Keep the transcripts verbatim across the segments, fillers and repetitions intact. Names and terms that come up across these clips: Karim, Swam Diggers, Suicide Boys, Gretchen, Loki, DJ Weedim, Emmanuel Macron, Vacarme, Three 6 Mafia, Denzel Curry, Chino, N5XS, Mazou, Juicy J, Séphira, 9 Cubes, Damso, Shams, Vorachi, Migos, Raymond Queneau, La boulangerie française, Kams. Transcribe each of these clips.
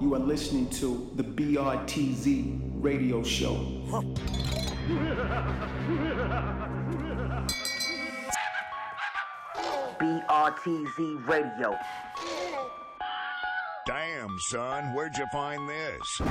You are listening to the B R T Z radio show. B R T Z radio. Damn, son, where'd you find this?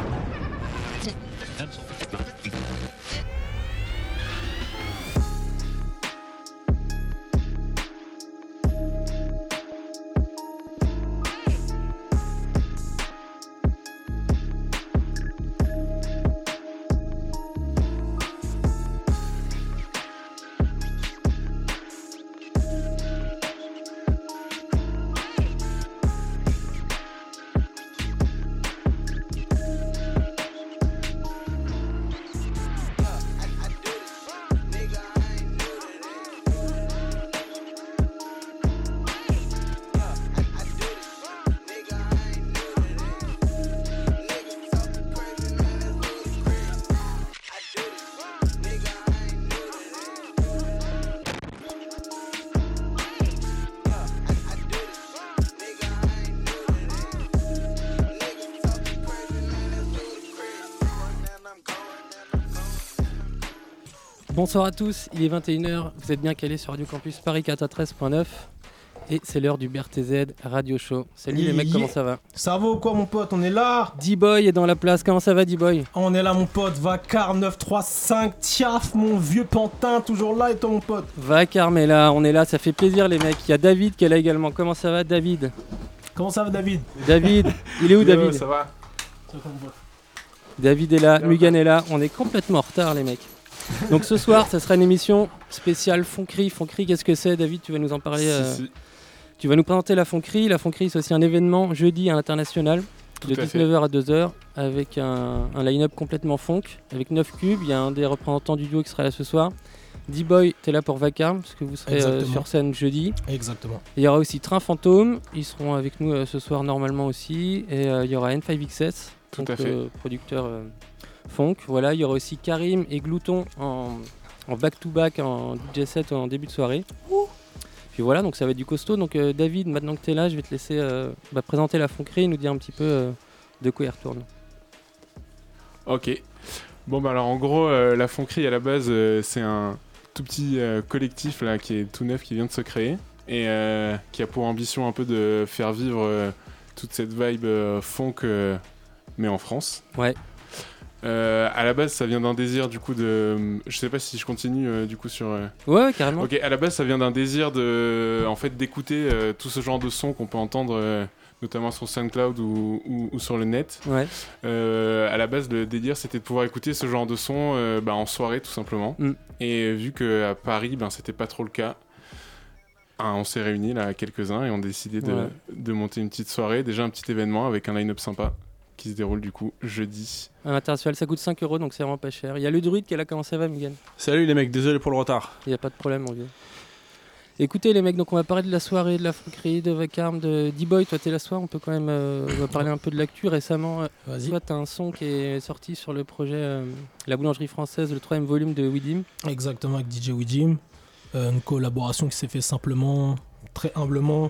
Bonsoir à tous, il est vingt et une heures, vous êtes bien calés sur Radio Campus Paris quatre-vingt-treize point neuf et c'est l'heure du B R T Z Radio Show. Salut hey, les mecs, yeah. Comment ça va ? Ça va ou quoi mon pote ? On est là. D-Boy est dans la place, comment ça va D-Boy ? On est là mon pote, Vacarme neuf trois cinq, Tiaf mon vieux pantin, toujours là et toi mon pote ? Vacarme est là, on est là, ça fait plaisir les mecs. Il y a David qui est là également, comment ça va David ? Comment ça va David ? David, il est où David ? Yo, ça va. David est là, Yo. Mugen est là, on est complètement en retard les mecs. Donc ce soir, ça sera une émission spéciale Phonkerie. Phonkerie, qu'est-ce que c'est David ? Tu vas nous en parler. Si, euh... si. Tu vas nous présenter la Phonkerie. La Phonkerie, c'est aussi un événement jeudi à l'international Tout de dix-neuf heures à deux heures avec un, un line-up complètement funk. Avec neuf cubes, il y a un des représentants du duo qui sera là ce soir. D-Boy, t'es là pour Vacarme parce que vous serez euh, sur scène jeudi. Exactement. Et il y aura aussi Train Fantôme. Ils seront avec nous euh, ce soir normalement aussi. Et euh, il y aura N cinq X S, donc, euh, producteur... Euh, Funk, voilà, il y aura aussi Karim et Glouton en, en back-to-back en D J set en début de soirée. Ouh. Puis voilà, donc ça va être du costaud. Donc euh, David, maintenant que t'es là, je vais te laisser euh, bah, présenter la Phonkerie et nous dire un petit peu euh, de quoi elle retourne. Ok. Bon bah alors en gros, euh, la Phonkerie à la base, euh, c'est un tout petit euh, collectif là qui est tout neuf, qui vient de se créer et euh, qui a pour ambition un peu de faire vivre euh, toute cette vibe euh, funk euh, mais en France. Ouais. Euh, à la base, ça vient d'un désir du coup de. Je sais pas si je continue euh, du coup sur. Euh... Ouais, ouais, carrément. Ok, à la base, ça vient d'un désir de, en fait, d'écouter euh, tout ce genre de sons qu'on peut entendre, euh, notamment sur SoundCloud ou, ou, ou sur le net. Ouais. Euh, à la base, le délire, c'était de pouvoir écouter ce genre de sons euh, bah, en soirée, tout simplement. Mm. Et vu que à Paris, ben, c'était pas trop le cas. Ah, on s'est réunis là quelques-uns et on a décidé de, ouais. de monter une petite soirée, déjà un petit événement avec un line-up sympa. Qui se déroule du coup jeudi. À l'international, ça coûte cinq euros donc c'est vraiment pas cher. Il y a le druide qui est là, comment ça va Miguel ? Salut les mecs, désolé pour le retard. Il n'y a pas de problème mon vieux. Écoutez les mecs, donc on va parler de la soirée, de la Phonkerie, de Vacarme, de D-Boy. Toi t'es la soirée, on peut quand même euh, on va parler un peu de l'actu récemment. Vas-y. Toi t'as un son qui est sorti sur le projet euh, La boulangerie française, le troisième volume de Weedim. Exactement, avec D J Weedim. Euh, une collaboration qui s'est faite simplement, très humblement.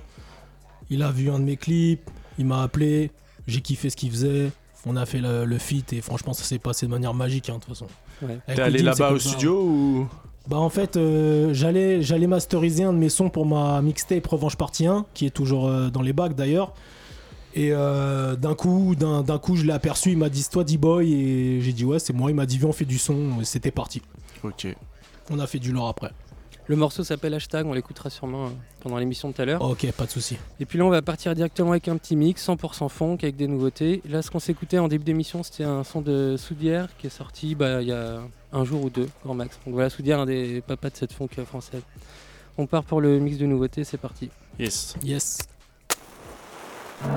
Il a vu un de mes clips, il m'a appelé. J'ai kiffé ce qu'il faisait, on a fait le, le feat et franchement ça s'est passé de manière magique hein, de toute façon. Ouais. T'es allé Poutine, là-bas au studio ça. Ou Bah en fait euh, j'allais, j'allais masteriser un de mes sons pour ma mixtape Revanche Partie un, qui est toujours euh, dans les bacs d'ailleurs. Et euh, d'un coup, d'un, d'un coup je l'ai aperçu, il m'a dit toi D-Boy et j'ai dit ouais c'est moi, il m'a dit viens on fait du son et c'était parti. Ok. On a fait du lore après. Le morceau s'appelle Hashtag, on l'écoutera sûrement pendant l'émission de tout à l'heure. Ok, pas de souci. Et puis là, on va partir directement avec un petit mix, cent pour cent funk, avec des nouveautés. Là, ce qu'on s'écoutait en début d'émission, c'était un son de Soudière qui est sorti bah, il y a un jour ou deux, grand max. Donc voilà, Soudière, un des papas de cette funk française. On part pour le mix de nouveautés, c'est parti. Yes. Yes. B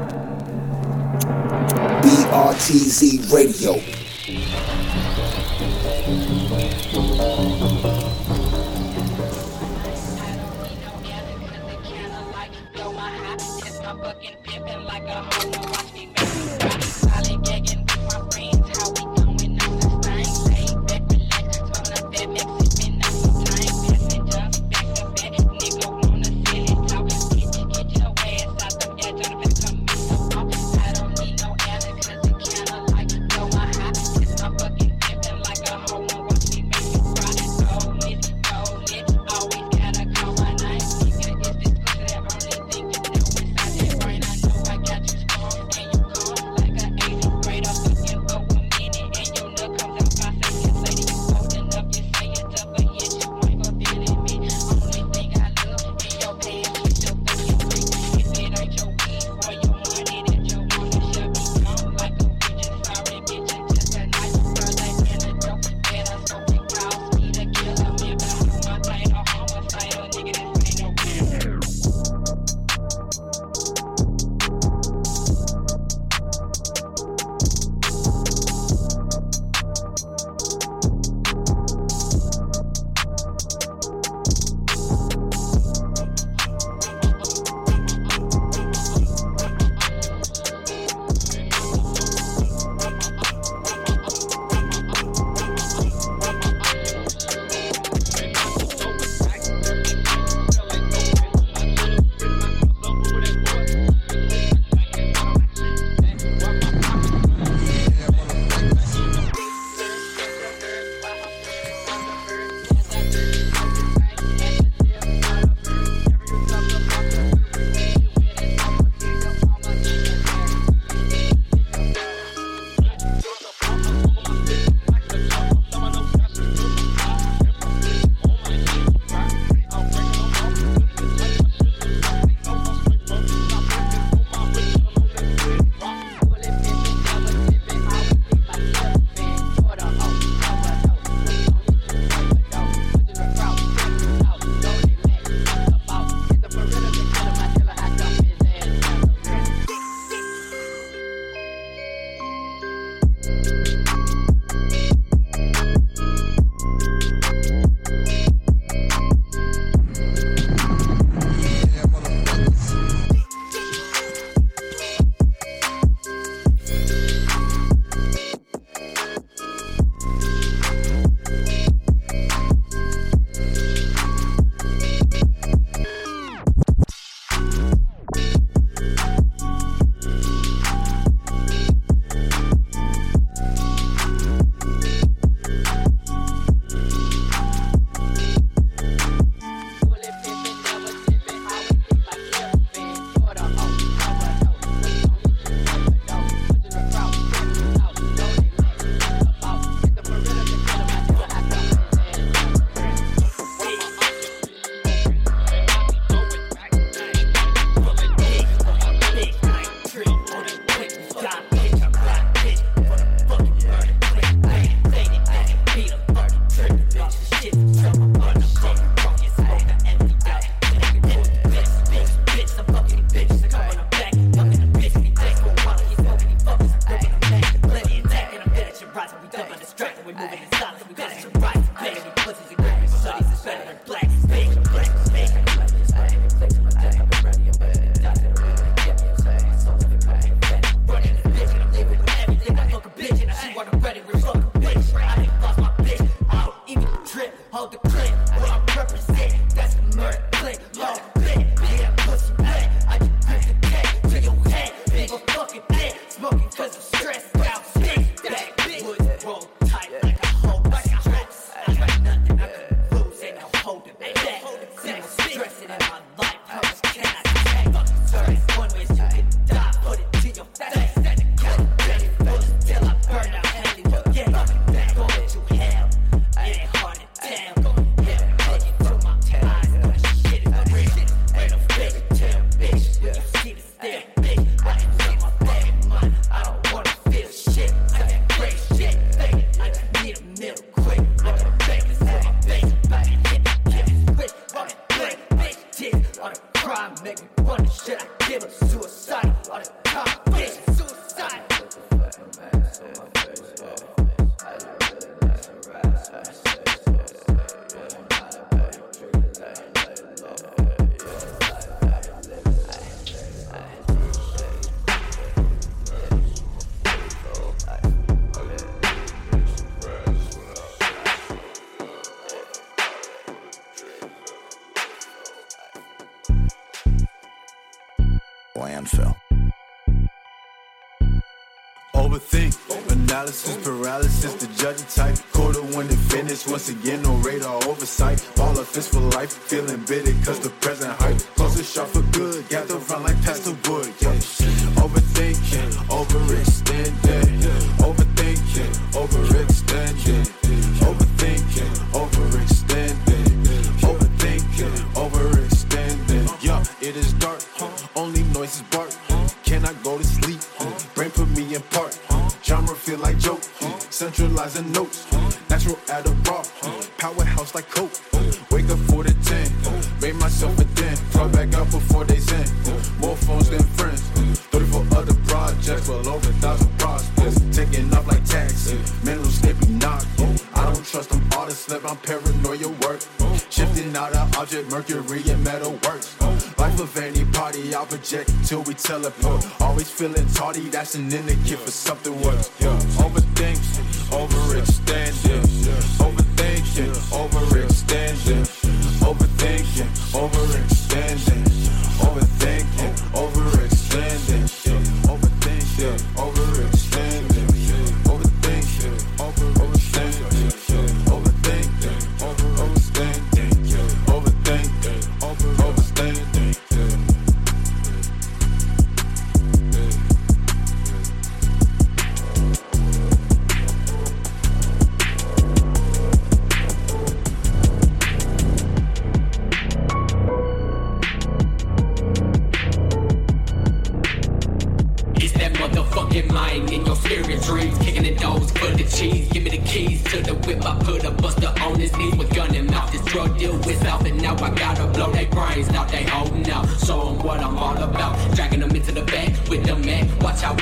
R T Z Radio. I'm fucking pimpin' like a hoe, now watch me make it pop. Solid gagging with my friends, how we goin' on this thing. Stay back, relax, turn up that Mexican, spend out some time. Passenger, back to back, nigga wanna sell it, talkin' shit. Get your ass out the air, tryna come meet the office. bitches, all that crime, make me run the shit I give a suicide, all that crime, bitch, suicide. I put the fucking mask on my face, oh. I look really nice and ride, so I say, so I say, yeah. I'm out of bed, drinking like I'm laying low, yeah. I ain't living, I ain't living, I ain't landfill. Overthink, analysis, paralysis, the judging type. Quarter when it finished, once again, no radar oversight. Ball of fist for life, feeling bitter, cause the present hype. Close a shot for good, gather around like Pastor Wood. Yeah. Overthinking, overextended. Overthinking, overextended. Overthinking, overextended. Overthinking, overextended. Yeah, it is dark. Only noises bark, uh, can I go to sleep? Uh, Brain put me in park, uh, genre feel like joke, uh, centralizing notes, uh, natural at a bar, uh, powerhouse like coke, uh, wake up for the ten, uh, made myself a dent, call back up before they send, uh, more phones than friends, uh, thirty-four other projects, well over a thousand prospects, taking off like taxi, mental snippy knock, uh, I don't trust them all to slip, I'm paranoia work, uh, shifting out of object, mercury and metal works, uh, life of any party, I'll project till we teleport. Always feeling tardy, that's an indicator for something worse. Overthink, overextended. Overthinking, overextended. Overthinking, overextended. Overthinking, overextended. Overthinking, overextended. Overthinking, overextended. Overthinking, overextended. Overthinking, overextended. What's up?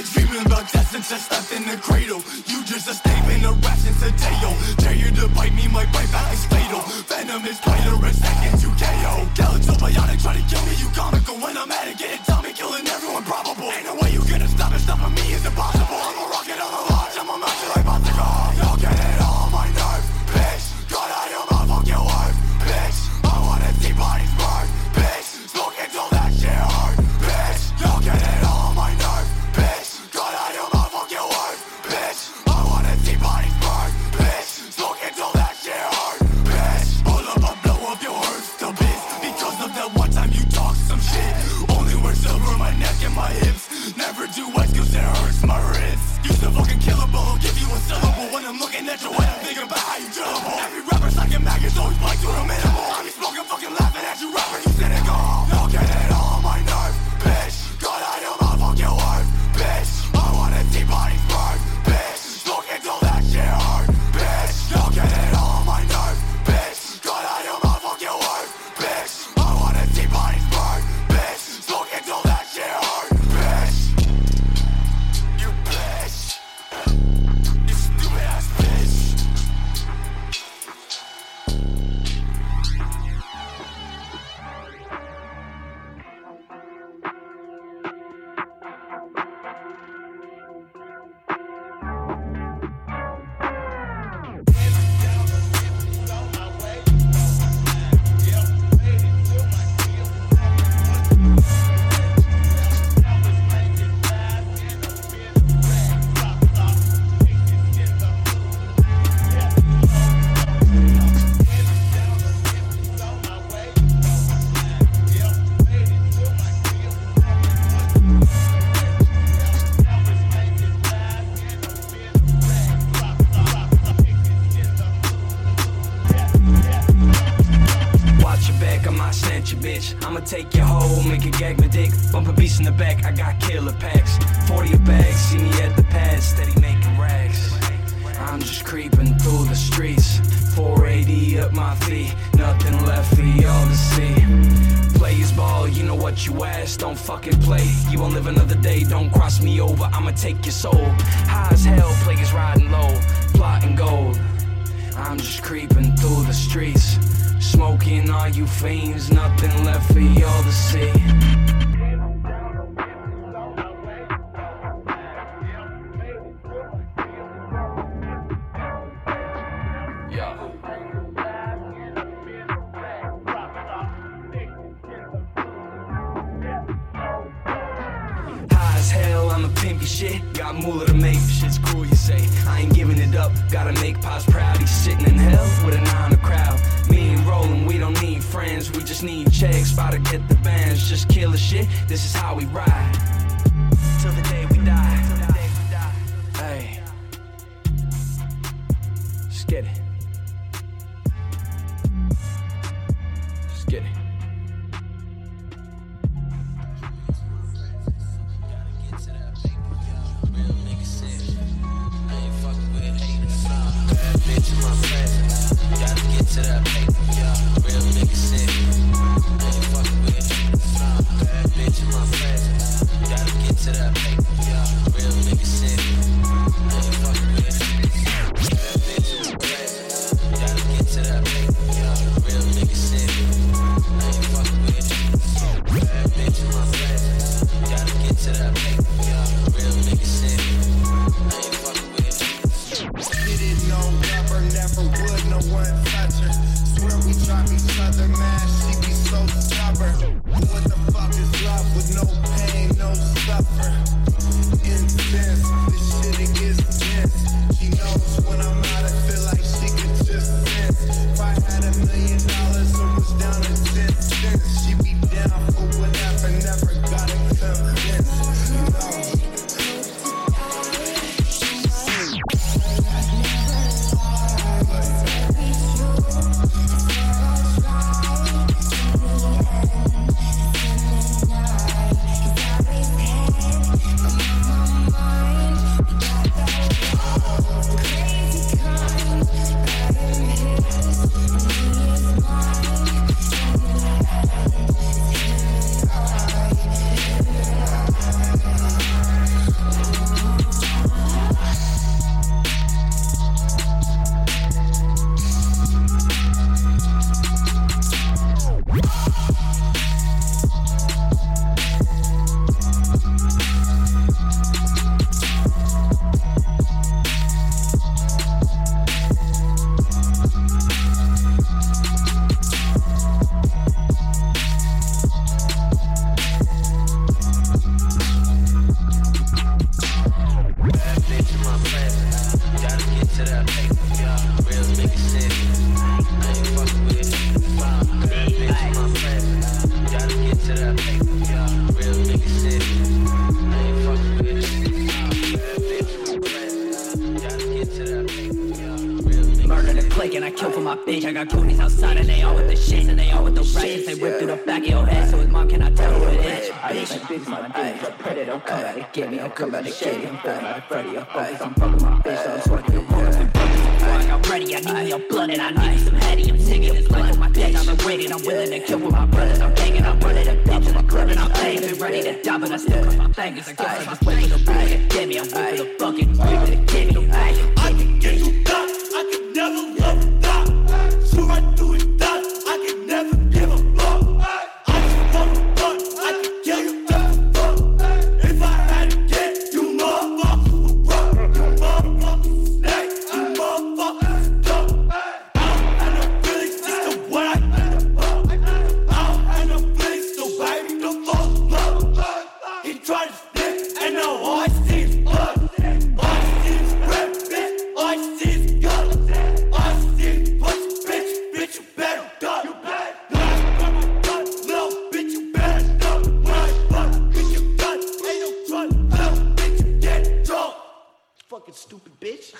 Bitch dreaming about that since I stopped in the cradle. You just a statement of rap since a day old. Dare you to bite me, my bite back is fatal. Venom is in seconds, you K O. Galaxy biotic, try to kill me, you comical. When I'm at it, get it, tell me, killing everyone probable. Ain't no way you gonna stop it, stopping me is impossible. I'm a rocket on the launch, I'm a master like Bostico. Y'all get it all on my nerve, bitch. Got out of my fucking life, bitch. I wanna see bodies burn, bitch. Smoke until that shit hurt, bitch. Y'all get it all on my nerve, bitch. Got out of my fucking life, bitch. I wanna see bodies burn, bitch. Smoke until that shit hurt, bitch. Pull up and blow up your hurts the bitch. Because of that one time you talk some shit. Only wear silver my neck and my hips. Never do west cause it hurts my wrists. Use the fucking killer but I'll give you a syllable. When I'm looking at your way I'm thinking about how you durable. Every rapper's like a mag, it's always like to the minimal. I be smoking fucking laughing at you rapper, you cynical. Y'all get it all on my nerve, bitch. Got out of my fucking life, bitch. I wanna see bodies burn, bitch. Smoke until that shit hurt, bitch. Y'all get it all on my nerve, bitch. Got out of my fucking life, bitch. I wanna see bodies burn, bitch. Smoke until that shit hurt, bitch. You bitch. You stupid ass bitch. Take your hoe, make it gag my dick. Bump a beast in the back, I got killer packs. Forty a bag, see me at the pad, steady making racks. I'm just creeping through the streets. four eighty up my feet, nothing left for y'all to see. Players ball, you know what you asked, don't fucking play. You won't live another day, don't cross me over, I'ma take your soul. High as hell, players riding low, plotting gold. I'm just creeping through the streets. Smoking all you fiends, nothing left for y'all to see. This is how we ride till the day we die. Till the day we die. Hey, let's get it. Let's get it. my bitch. I got coonies outside and they all with the shits and they all with the rights. They whip through the back of your head, so his mom cannot tell who it is. I bitch, my bitch, my bitch, I pray they don't come out and get me. Don't come out and get me. I'm feeling like Freddy, I'm focused, I'm fucking my bitch, so I'm sweating your corners and broken. I'm ready, I need your blood and I need some heady. I'm sick of this life on my bitch, I've been waiting. I'm willing to kill with my brothers, I'm ganging, I'm running a bitch with my club and I'm paying. Been ready to die, but I still cut my fingers. I guess I'm just waiting for the boy to get me. I'm waiting for the fucking boy to get me. I can get you done, I can never love you. So I do it that I can never give a fuck. I just want to fuck, I can kill you that fuck. If I had to get you motherfuckers would rock. You motherfuckers snake, you motherfuckers dumb. I don't have no feelings, just the what I get about. I don't have no feelings, so baby the fuck love. He tried to stick and now all I see is blood. All I see is red bitch, all I see is guns. Stupid bitch.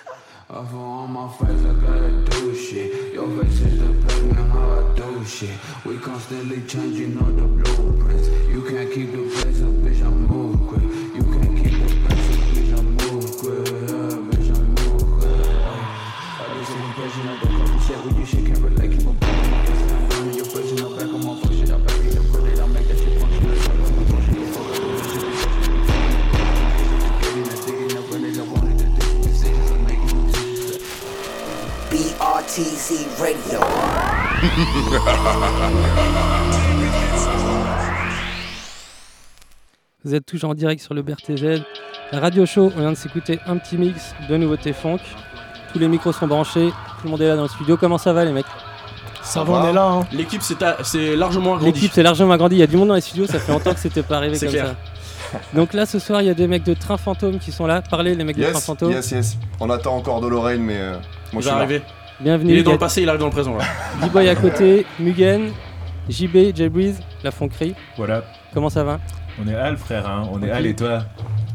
I feel on my face, I gotta do shit. Your face is the pavement, how I do shit. We constantly changing all the blueprints. You can't keep the pace up, bitch, I move quick. You can't keep the pace up, bitch, I move quick. Yeah, bitch, I move quick. I just am impatient, I don't fucking shit with you, shit can't relate, keep on playing my face. I'm burning your face and I'm back on my fuck shit. I back it up with it, I make that shit function. I fuck with my shit, fuck with my shit. Getting that digging up and I want it. B R T Z Radio. Vous êtes toujours en direct sur le B R T Z. La radio show, on vient de s'écouter un petit mix de nouveautés funk. Tous les micros sont branchés, tout le monde est là dans le studio. Comment ça va les mecs ? Ça va, on est là. Hein. L'équipe c'est, ta... c'est largement agrandie. L'équipe c'est largement agrandie, il y a du monde dans les studios, ça fait longtemps que c'était pas arrivé c'est comme clair. Ça. Donc là ce soir il y a des mecs de Train Fantôme qui sont là. Parlez les mecs yes, de Train Fantôme. Yes yes. On attend encore Deloraine mais euh, moi je suis arrivé. Bienvenue. Il est dans le passé, il arrive dans le présent là. D-Boy à côté, Mugen, J B, J-Breeze, la Phonkerie. Voilà. Comment ça va ? On est Al frère hein, on okay. est Al et toi ?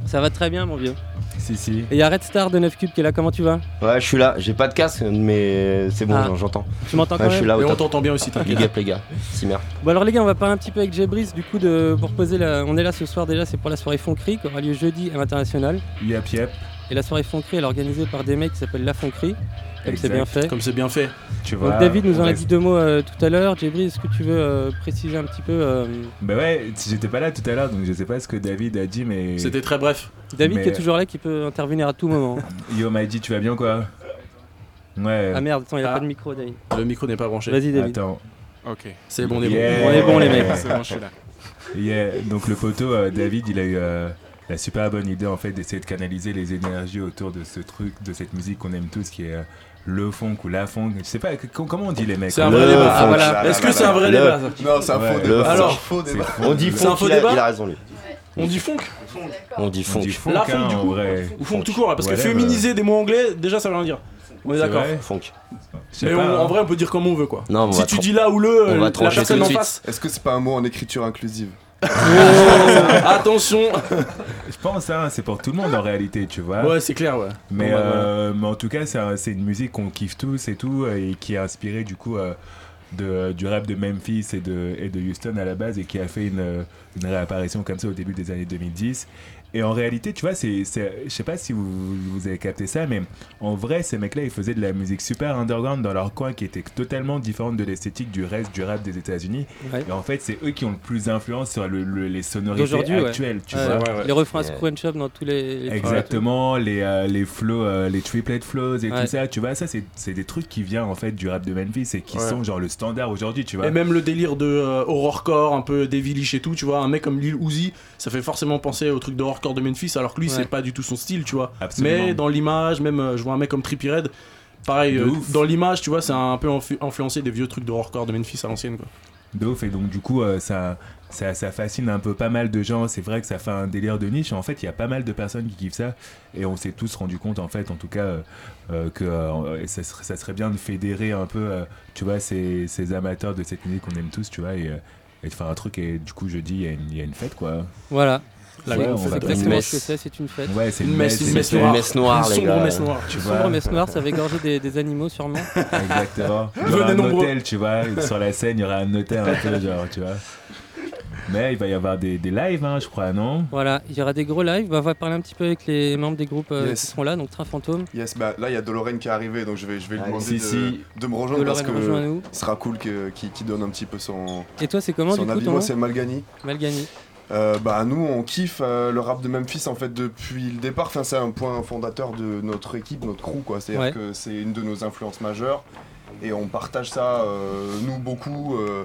Ça va très bien mon vieux. Si si. Et il y a Red Star de neuf Cubes qui est là, comment tu vas ? Ouais je suis là, j'ai pas de casque mais c'est bon ah. j'entends. Tu m'entends quand ouais, même ? Je suis là, et on t'entend bien aussi t'inquiète. Big up les gars, c'est merde. Bon alors les gars on va parler un petit peu avec J-Breeze du coup de, pour poser la... On est là ce soir déjà, c'est pour la soirée Phonkerie qui aura lieu jeudi à l'international. Yep yep. Et la soirée Phonkerie elle est organisée par des mecs qui s'appellent La Phonkerie. Comme exact. C'est bien fait. Comme c'est bien fait. Tu vois, donc David nous en a dit deux mots euh, tout à l'heure. J-Breeze, est-ce que tu veux euh, préciser un petit peu euh... Bah ouais, j'étais pas là tout à l'heure, donc je sais pas ce que David a dit, mais... C'était très bref. David mais... qui est toujours là, qui peut intervenir à tout moment. Yo, m'a dit, tu vas bien quoi ? Ouais. Ah merde, attends, il y a ah. pas de micro, David. Le micro n'est pas branché. Vas-y, David. Attends. Ok. C'est bon, on est yeah. bon. On est bon, les mecs. C'est bon, je suis là. Yeah, donc le poteau, euh, David, il a eu... Euh... la super bonne idée en fait d'essayer de canaliser les énergies autour de ce truc, de cette musique qu'on aime tous qui est euh, le funk ou la funk, je sais pas que, comment on dit les mecs. C'est un vrai le débat. Ah, voilà. Est-ce que c'est un vrai le... débat ça non, c'est un ouais, faux débat. Alors, faux débat. On dit funk, c'est un faux il débat. A, il a raison lui. On dit funk. On dit funk. On dit funk. La funk hein, du coup. Vrai. Ou funk tout court là, parce voilà, que féminiser bah... des mots anglais déjà ça veut rien dire. On est d'accord. Funk. Mais on, en vrai on peut dire comme on veut quoi. Non, on si tu dis là ou le, la personne en face. Est-ce que c'est pas un mot en écriture inclusive? Oh, attention. Je pense hein, c'est pour tout le monde en réalité, tu vois. Ouais, c'est clair, ouais. Mais, bon, euh, ouais. mais en tout cas, c'est, c'est une musique qu'on kiffe tous et tout, et qui est inspirée du coup euh, de, du rap de Memphis et de, et de Houston à la base, et qui a fait une, une réapparition comme ça au début des années deux mille dix. Et en réalité, tu vois, c'est, c'est, je sais pas si vous, vous avez capté ça, mais en vrai, ces mecs-là, ils faisaient de la musique super underground dans leur coin qui était totalement différente de l'esthétique du reste du rap des États-Unis. Ouais. Et en fait, c'est eux qui ont le plus d'influence sur le, le, les sonorités actuelles. Ouais. Tu euh, vois. Ouais, ouais. Les refrains yeah. scrunch up dans tous les. les Exactement, les euh, les flows, euh, les triplet flows et ouais. tout ça. Tu vois, ça, c'est, c'est des trucs qui viennent en fait du rap de Memphis et qui ouais. sont genre le standard aujourd'hui, tu vois. Et même le délire de euh, horrorcore, un peu devilish et tout, tu vois. Un mec comme Lil Uzi, ça fait forcément penser au truc d'horrorcore de Memphis alors que lui ouais. c'est pas du tout son style tu vois. Absolument. Mais dans l'image même euh, je vois un mec comme Trippie Redd pareil euh, dans l'image tu vois c'est un peu infu- influencé des vieux trucs de horrorcore de Memphis à l'ancienne quoi. De ouf et donc du coup euh, ça, ça, ça fascine un peu pas mal de gens, c'est vrai que ça fait un délire de niche en fait il y a pas mal de personnes qui kiffent ça et on s'est tous rendu compte en fait en tout cas euh, euh, que euh, ça, serait, ça serait bien de fédérer un peu euh, tu vois ces, ces amateurs de cette musique qu'on aime tous tu vois et, et de faire un truc et du coup jeudi il y, y a une fête quoi. Voilà. La ouais, c'est exactement ce que c'est, c'est une fête. Ouais, c'est une, une messe, une messe, une messe noire, les gars. Une sombre messe noire. Une sombre messe noire, ça avait gorgé des, des animaux sûrement. Exactement. Il y aura un hôtel, tu vois, sur la scène, il y aura un hôtel un peu, genre, tu vois. Mais il va y avoir des, des lives, hein, je crois, non? Voilà, il y aura des gros lives. Bah, on va parler un petit peu avec les membres des groupes euh, yes. qui sont là, donc Train Fantôme. Yes, bah là il y a Deloraine qui est arrivée, donc je vais, je vais ah, lui demander si, de, si. de me rejoindre Deloraine parce que ce sera cool que, qu'il, qu'il donne un petit peu son. Et toi, c'est comment du coup? Moi, c'est Malgani. Malgani. Euh, bah nous on kiffe euh, le rap de Memphis en fait depuis le départ, enfin, c'est un point fondateur de notre équipe, notre crew quoi, c'est à dire ouais. que c'est une de nos influences majeures et on partage ça euh, nous beaucoup euh,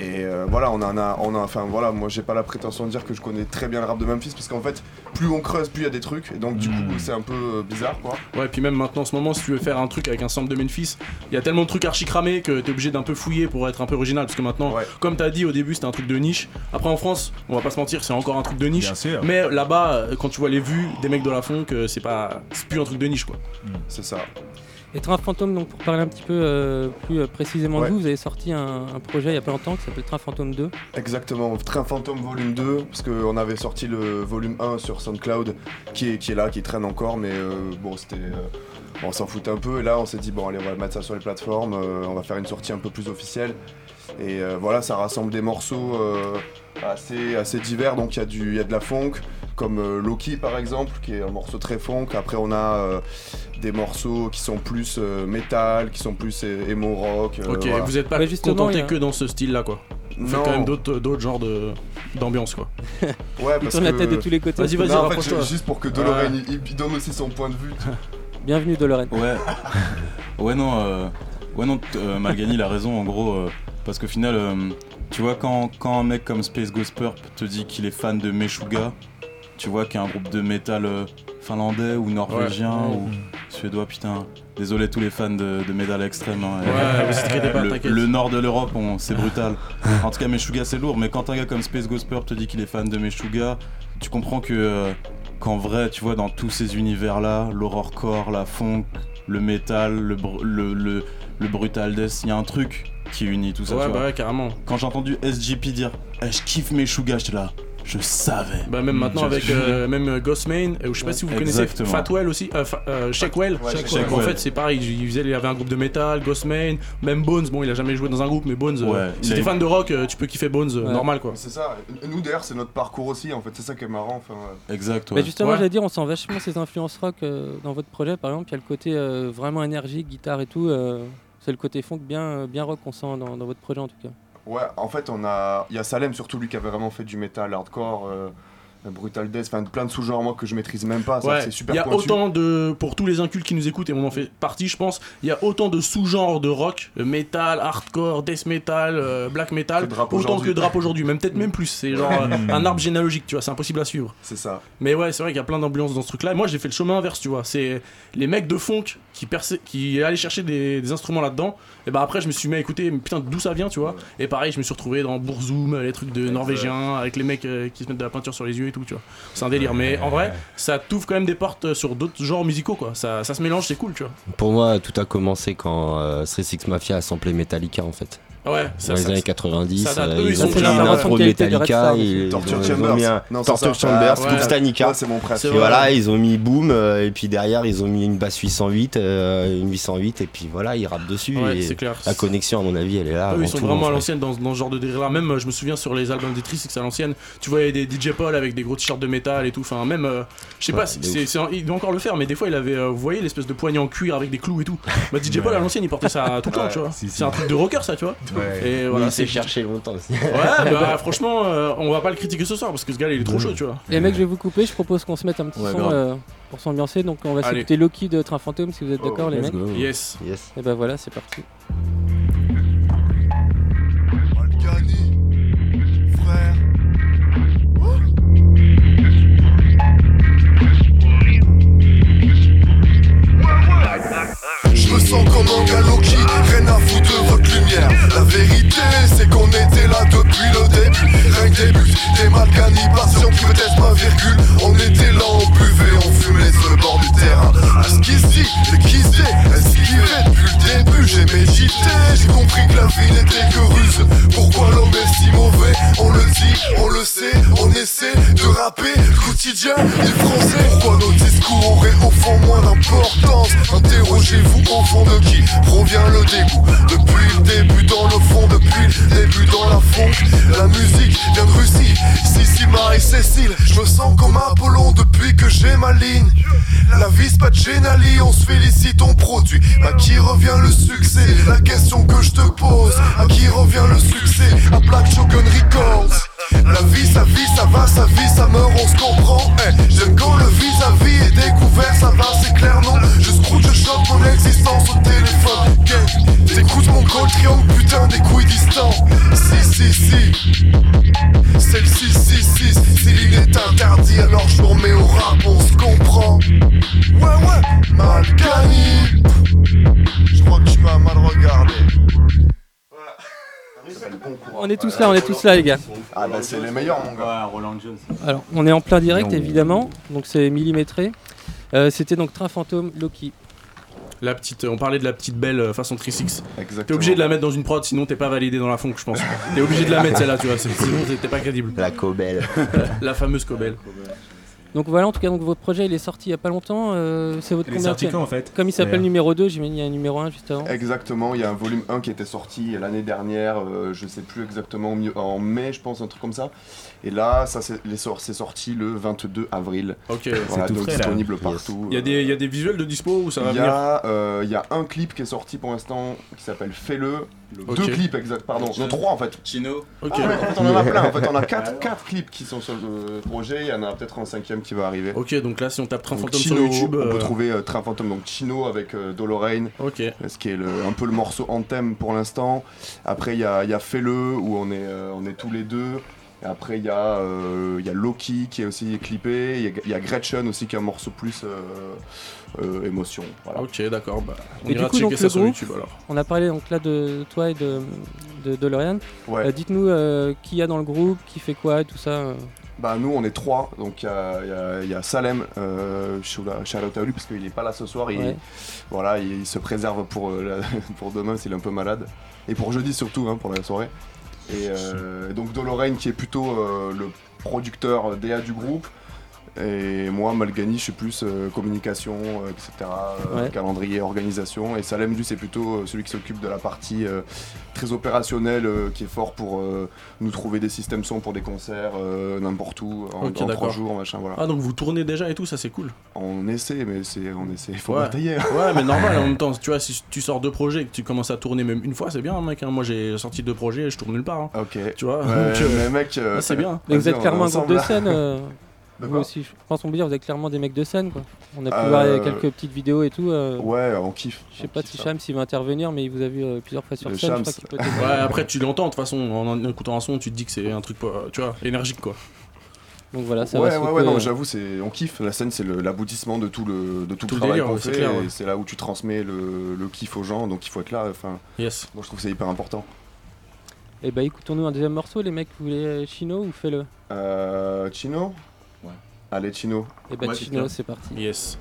et euh, voilà on en a, on a, enfin voilà moi j'ai pas la prétention de dire que je connais très bien le rap de Memphis parce qu'en fait plus on creuse plus il y a des trucs et donc du mmh. coup c'est un peu euh, bizarre quoi. Ouais et puis même maintenant en ce moment si tu veux faire un truc avec un sample de Memphis il y a tellement de trucs archi cramés que t'es obligé d'un peu fouiller pour être un peu original parce que maintenant ouais. comme t'as dit au début c'était un truc de niche, après en France on va pas se mentir c'est encore un truc de niche mais là-bas quand tu vois les vues des mecs de la funk c'est pas, c'est plus un truc de niche quoi. Mmh. C'est ça. Et Train Fantôme, donc pour parler un petit peu euh, plus précisément ouais. de vous, vous avez sorti un, un projet il y a pas longtemps qui s'appelle Train Fantôme deux. Exactement, Train Fantôme volume deux, parce qu'on avait sorti le volume un sur SoundCloud, qui est, qui est là, qui traîne encore, mais euh, bon c'était... Euh, on s'en foutait un peu, et là on s'est dit bon allez on va mettre ça sur les plateformes, euh, on va faire une sortie un peu plus officielle. Et euh, voilà, ça rassemble des morceaux euh, assez, assez divers, donc il y, y a de la funk, comme euh, Loki par exemple, qui est un morceau très funk, après on a... Euh, des morceaux qui sont plus euh, métal, qui sont plus é- émo rock. Euh, ok, voilà. Vous êtes pas contenté a... que dans ce style-là, quoi. Vous faites quand même d'autres, d'autres genres de, d'ambiance, quoi. Ouais, parce que... tourne la tête de tous les côtés. Vas-y, vas-y, non, en fait, juste pour que Deloraine, ouais. il, il donne aussi son point de vue. Bienvenue, Deloraine. Ouais, ouais, non, euh... ouais, non t- euh, Malgani, il a raison, en gros, euh, parce qu'au final, euh, tu vois, quand, quand un mec comme Space Ghost Purp te dit qu'il est fan de Meshuggah, tu vois qu'il y a un groupe de métal... Euh, finlandais ou norvégien ouais. ou suédois, putain, désolé tous les fans de, de métal extrême, hein. ouais, euh, le, le nord de l'Europe, on, c'est brutal. En tout cas Meshuggah c'est lourd, mais quand un gars comme Space Ghost Purp te dit qu'il est fan de Meshuggah, tu comprends que, euh, qu'en vrai, tu vois, dans tous ces univers-là, l'horrorcore, la funk, le métal, le, br- le, le, le brutal death, il y a un truc qui unit tout ça, ouais, tu bah vois. Ouais, carrément. Quand j'ai entendu S G P dire hey, « je kiffe Meshuggah », j'étais là. Je savais. Bah même maintenant avec euh, même Ghostmane, ou euh, je sais pas si vous connaissez Fatwell aussi, euh, fa- euh, Shakewell. Ouais, Shakewell. Shakewell. En fait c'est pareil, il, faisait, il avait un groupe de métal, Ghostmane, même Bones. Bon il a jamais joué dans un groupe, mais Bones. Ouais, euh, si t'es eu... fan de rock, euh, tu peux kiffer Bones, ouais. normal quoi. C'est ça. Nous d'ailleurs c'est notre parcours aussi. En fait c'est ça qui est marrant. Enfin, ouais. Exact. Ouais. Mais justement ouais. j'allais dire on sent vachement ces influences rock euh, dans votre projet. Par exemple il y a le côté euh, vraiment énergique, guitare et tout. Euh, c'est le côté funk bien bien rock qu'on sent dans, dans votre projet en tout cas. Ouais, en fait, on a, il y a Salem surtout, lui, qui avait vraiment fait du métal hardcore, euh, brutal death, enfin plein de sous-genres moi que je maîtrise même pas. Ça, ouais. C'est super pointu. Il y a autant de, pour tous les incultes qui nous écoutent et on en fait partie, je pense, il y a autant de sous-genres de rock, métal, hardcore, death metal, euh, black metal, que autant aujourd'hui. que drape aujourd'hui, même peut-être même plus. C'est genre euh, un arbre généalogique, tu vois, c'est impossible à suivre. C'est ça. Mais ouais, c'est vrai qu'il y a plein d'ambulances dans ce truc-là. Et moi, j'ai fait le chemin inverse, tu vois. C'est les mecs de funk qui perçaient, qui allaient chercher des, des instruments là-dedans. Et bah après je me suis mis à écouter mais putain d'où ça vient tu vois ouais. Et pareil je me suis retrouvé dans Bourzoum, les trucs de exact. Norvégiens avec les mecs euh, qui se mettent de la peinture sur les yeux et tout tu vois. C'est un délire mais en vrai ça t'ouvre quand même des portes sur d'autres genres musicaux quoi, ça, ça se mélange c'est cool tu vois. Pour moi tout a commencé quand euh, Three six Mafia a samplé Metallica en fait. Ouais, dans les années quatre-vingt-dix, ça date, euh, ils, ils ont pris l'intro Metallica, Torture Chambers, Torture Chambers, Stanica, c'est mon préf. Voilà, ils ont mis Boom, euh, et puis derrière ils ont mis une basse huit cent huit, euh, une huit cent huit, et puis voilà, ils rappent dessus. Ouais, et c'est clair. La connexion, à mon avis, elle est là. Eux, ils sont vraiment à l'ancienne dans, dans ce genre de délire-là. Même, je me souviens sur les albums des Three six à l'ancienne, tu voyais des D J Paul avec des gros t-shirts de métal et tout. Enfin, même, euh, je sais pas, il doit encore le faire, mais des fois, il avait, vous voyez, l'espèce de poignée en cuir avec des clous et tout. Bah, D J Paul à l'ancienne, il portait ça tout le temps, tu vois. C'est un truc de rocker, ça, tu vois. Ouais. Et voilà, il s'est cherché longtemps aussi. Ouais, bah franchement, euh, on va pas le critiquer ce soir parce que ce gars il est trop chaud, tu vois. Et mec, je vais vous couper, je propose qu'on se mette un petit ouais, son euh, pour s'ambiancer. Donc on va Allez. s'écouter Loki de Train Fantôme si vous êtes oh, d'accord, les mecs. Go. Yes. yes. Et bah voilà, c'est parti. Malgani, frère. Je me sens comme un gars Loki, rien à foutre de votre lumière. La vérité c'est qu'on était là depuis le début. Rien que des buts, des Malgani, passion, peut-être ma virgule. On était là, on buvait, on fumait sur le bord du terrain. Jusqu'ici, déguisé, esquivé depuis le début. J'ai médité, j'ai compris que la vie n'était que ruse. Pourquoi l'homme est si mauvais? On le dit, on le sait, on essaie de rapper quotidien des Français. Pourquoi nos discours auraient au fond moins d'importance? Interrogez-vous au fond de qui provient le dégoût. Depuis le début dans le fond, depuis le début dans la funk. La musique vient de Russie, Sissi, Marie-Cécile. Je me sens comme Apollon depuis que j'ai ma ligne. La vie c'est pas de Génali, on se félicite, on produit. À qui revient le succès? La question que je te pose, à qui revient le succès? À Black Shogun Records. La vie, sa vie, ça va, sa vie, ça meurt, on se comprend. Hey, j'aime quand le vis-à-vis est découvert, ça va, c'est clair, non? Je scroute, je chope mon existence au téléphone. Gang, t'écoutes mon call triangle, putain, des couilles distants. Si, si, si, c'est le six six six. Si l'île est interdit, alors je me remets au rap, on se comprend. Ouais, ouais, Malgani. Je crois que tu m'as mal regardé. On est tous là, on est tous là les gars. Ah bah c'est les meilleurs mon gars. Roland Jones. Alors on est en plein direct évidemment, donc c'est millimétré. Euh, c'était donc Train Fantôme, Loki. La petite, on parlait de la petite belle façon Three six. Exactement. T'es obligé de la mettre dans une prod, sinon t'es pas validé dans la funk, je pense. T'es obligé de la mettre celle-là, tu vois, sinon t'es pas crédible. La Cobelle. La fameuse Cobelle. Donc voilà, en tout cas, donc votre projet il est sorti il y a pas longtemps. Euh, c'est votre premier article en fait. Comme il s'appelle ouais. Numéro deux, j'imagine il y a un numéro un juste avant. Exactement, il y a un volume un qui était sorti l'année dernière, euh, je sais plus exactement, en mai je pense, un truc comme ça. Et là, ça c'est, les sort, c'est sorti le vingt-deux avril. Ok, voilà, c'est tout donc frais, disponible là. Partout. Il y a des, il y a des visuels de dispo ou ça va y a, venir euh, il y a un clip qui est sorti pour l'instant qui s'appelle Fais-le. Okay. Deux clips, exact, pardon, non trois en fait. Chino. Ok. Ah, ouais, en fait, on en a plein. En fait, on a quatre, quatre clips qui sont sur le projet. Il y en a peut-être un cinquième qui va arriver. Ok, donc là, si on tape Train Fantôme sur YouTube, on euh... peut trouver euh, Train Fantôme. Donc Chino avec euh, Deloraine. Ok. Ce qui est le, un peu le morceau anthem pour l'instant. Après, il y a, y a Fais-le où on est, euh, on est tous les deux. Et après, il y, euh, y a Loki qui est aussi clippé. Il y, y a Gretchen aussi qui a un morceau plus euh, euh, émotion. Voilà. Ok, d'accord. Bah, on et ira coup, checker ça sur groupe, YouTube alors. On a parlé donc là de toi et de, de, de Delorean. Ouais. Euh, dites-nous euh, qui y a dans le groupe, qui fait quoi et tout ça. Euh. Bah, nous, on est trois. Donc, il y, y, y a Salem, euh, shout-out à lui parce qu'il n'est pas là ce soir. Ouais. Il, voilà, il se préserve pour, euh, pour demain s'il est un peu malade. Et pour jeudi surtout, hein, pour la soirée. Et euh, donc Deloraine qui est plutôt euh, le producteur D A du groupe. Et moi Malgani je suis plus euh, communication, euh, et cetera. Euh, ouais. Calendrier, organisation. Et Salem lui c'est plutôt euh, celui qui s'occupe de la partie euh, très opérationnelle, euh, qui est fort pour euh, nous trouver des systèmes sons pour des concerts euh, n'importe où en, okay, en trois jours machin voilà. Ah donc vous tournez déjà et tout ça c'est cool. On essaie mais c'est on essaie faut ouais. batailler. Ouais mais normal en même temps tu vois si tu sors deux projets et que tu commences à tourner même une fois c'est bien hein, mec hein. Moi j'ai sorti deux projets et je tourne nulle part. Hein. Ok. Tu vois. Ouais, donc, mais mec euh, là, c'est bien. Mais vous êtes clairement un groupe de scène. Euh... Vous aussi, je pense qu'on peut dire vous êtes clairement des mecs de scène quoi. On a pu euh... voir quelques petites vidéos et tout. Euh... Ouais, on kiffe. Je sais pas si Shams s'il va intervenir, mais il vous a vu euh, plusieurs fois sur le scène. Je crois qu'il peut être... Ouais, après tu l'entends de toute façon en écoutant un son, tu te dis que c'est un truc, tu vois, énergique quoi. Donc voilà, ça ouais, va. Ouais, ouais, ouais, non, j'avoue, c'est, on kiffe. La scène, c'est le, l'aboutissement de tout le, de tout tout le travail délire, qu'on fait. C'est, clair, ouais. C'est là où tu transmets le, le kiff aux gens, donc il faut être là. Enfin, yes. Donc je trouve que c'est hyper important. Et bah écoutons-nous un deuxième morceau, les mecs. Vous voulez Chino ou fais-le euh, Chino. Allez Chino. Et bah Chino, c'est parti. Yes.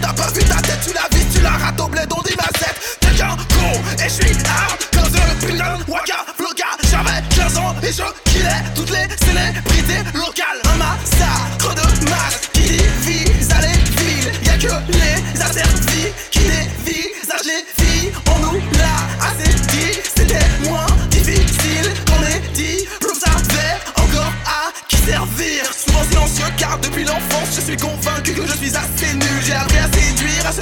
T'as pas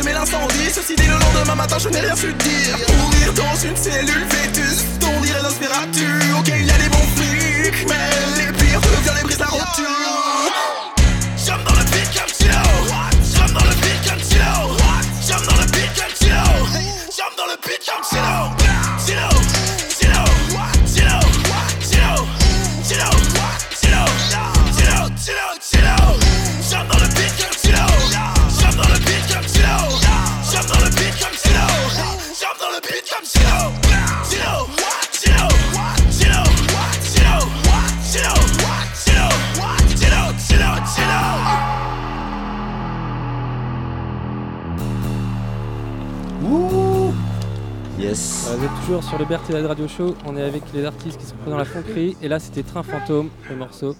semer l'incendie. Ceci dit, le lendemain matin, je n'ai rien su dire. Pourrir dans une cellule vétus, ton irait d'inspiratu. Ok, il y a des bons flics, mais les pires reviennent les brises la rotule. J'aime dans le pick and show. J'aime dans le pick and show. J'aime dans le pick and show. J'aime dans le pick and show. Chino, Chino, Chino, Chino, Chino, Chino, Chino, Chino, Chino. J'aime dans le pick and show. J'aime dans le pick and show. J'aime dans le pick and show. J'aime dans le pick and show. Chino, Chino, Chino, Chino, Chino, Chino, Chino, Chino, Chino. Ouh. Yes. Vous êtes toujours sur le B R T Z Radio Show, on est avec les artistes qui sont présents dans la Phonkerie et là c'était Train Fantôme, le morceau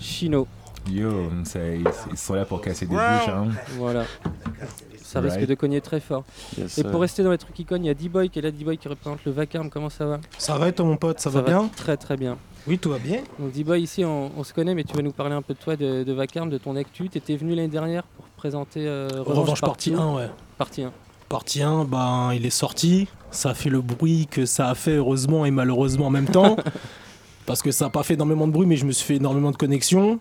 Chino. Yo, ça, ils sont là pour casser des bouches hein. Voilà. Ça right. Risque de cogner très fort. Yes, et pour rester dans les trucs qui cognent, il y a D-Boy qui est là, D-Boy qui représente le Vacarme, comment ça va ? Ça va et toi mon pote, ça, ça va, va bien ? Très très bien. Oui, tout va bien. Donc D-Boy ici on, on se connaît mais tu vas nous parler un peu de toi, de, de Vacarme, de ton actu. Tu étais venu l'année dernière pour présenter euh, Revanche, Revanche Partie un, ouais. Partie un. Partie un, ben, il est sorti, ça a fait le bruit que ça a fait heureusement et malheureusement en même temps parce que ça n'a pas fait énormément de bruit mais je me suis fait énormément de connexions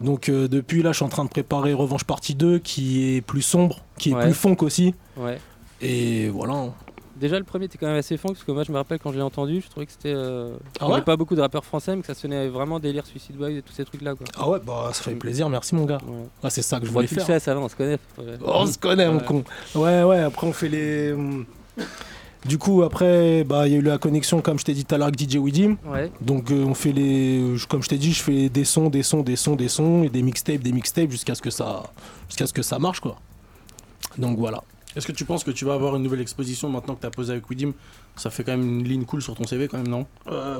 donc euh, depuis là je suis en train de préparer Revanche Partie deux qui est plus sombre, qui est ouais. plus funk aussi ouais. et voilà. Déjà le premier était quand même assez funk parce que moi je me rappelle quand je l'ai entendu je trouvais que c'était... Euh... Ah ouais. On avait pas beaucoup de rappeurs français mais que ça sonnait vraiment délire Suicide Boys et tous ces trucs là quoi. Ah ouais bah ça fait plaisir, merci mon gars. Ouais. Ah c'est ça que je voulais faire. Sais, ça va, on se connaît. On se connaît ouais. mon con. Ouais ouais après on fait les... Du coup après bah il y a eu la connexion comme je t'ai dit tout à l'heure avec D J Weedim. Ouais. Donc euh, on fait les... Comme je t'ai dit je fais des sons, des sons, des sons, des sons et des mixtapes, des mixtapes jusqu'à ce que ça... jusqu'à ce que ça marche quoi. Donc voilà. Est-ce que tu penses que tu vas avoir une nouvelle exposition maintenant que tu as posé avec Weedim ? Ça fait quand même une ligne cool sur ton C V quand même, non ? euh...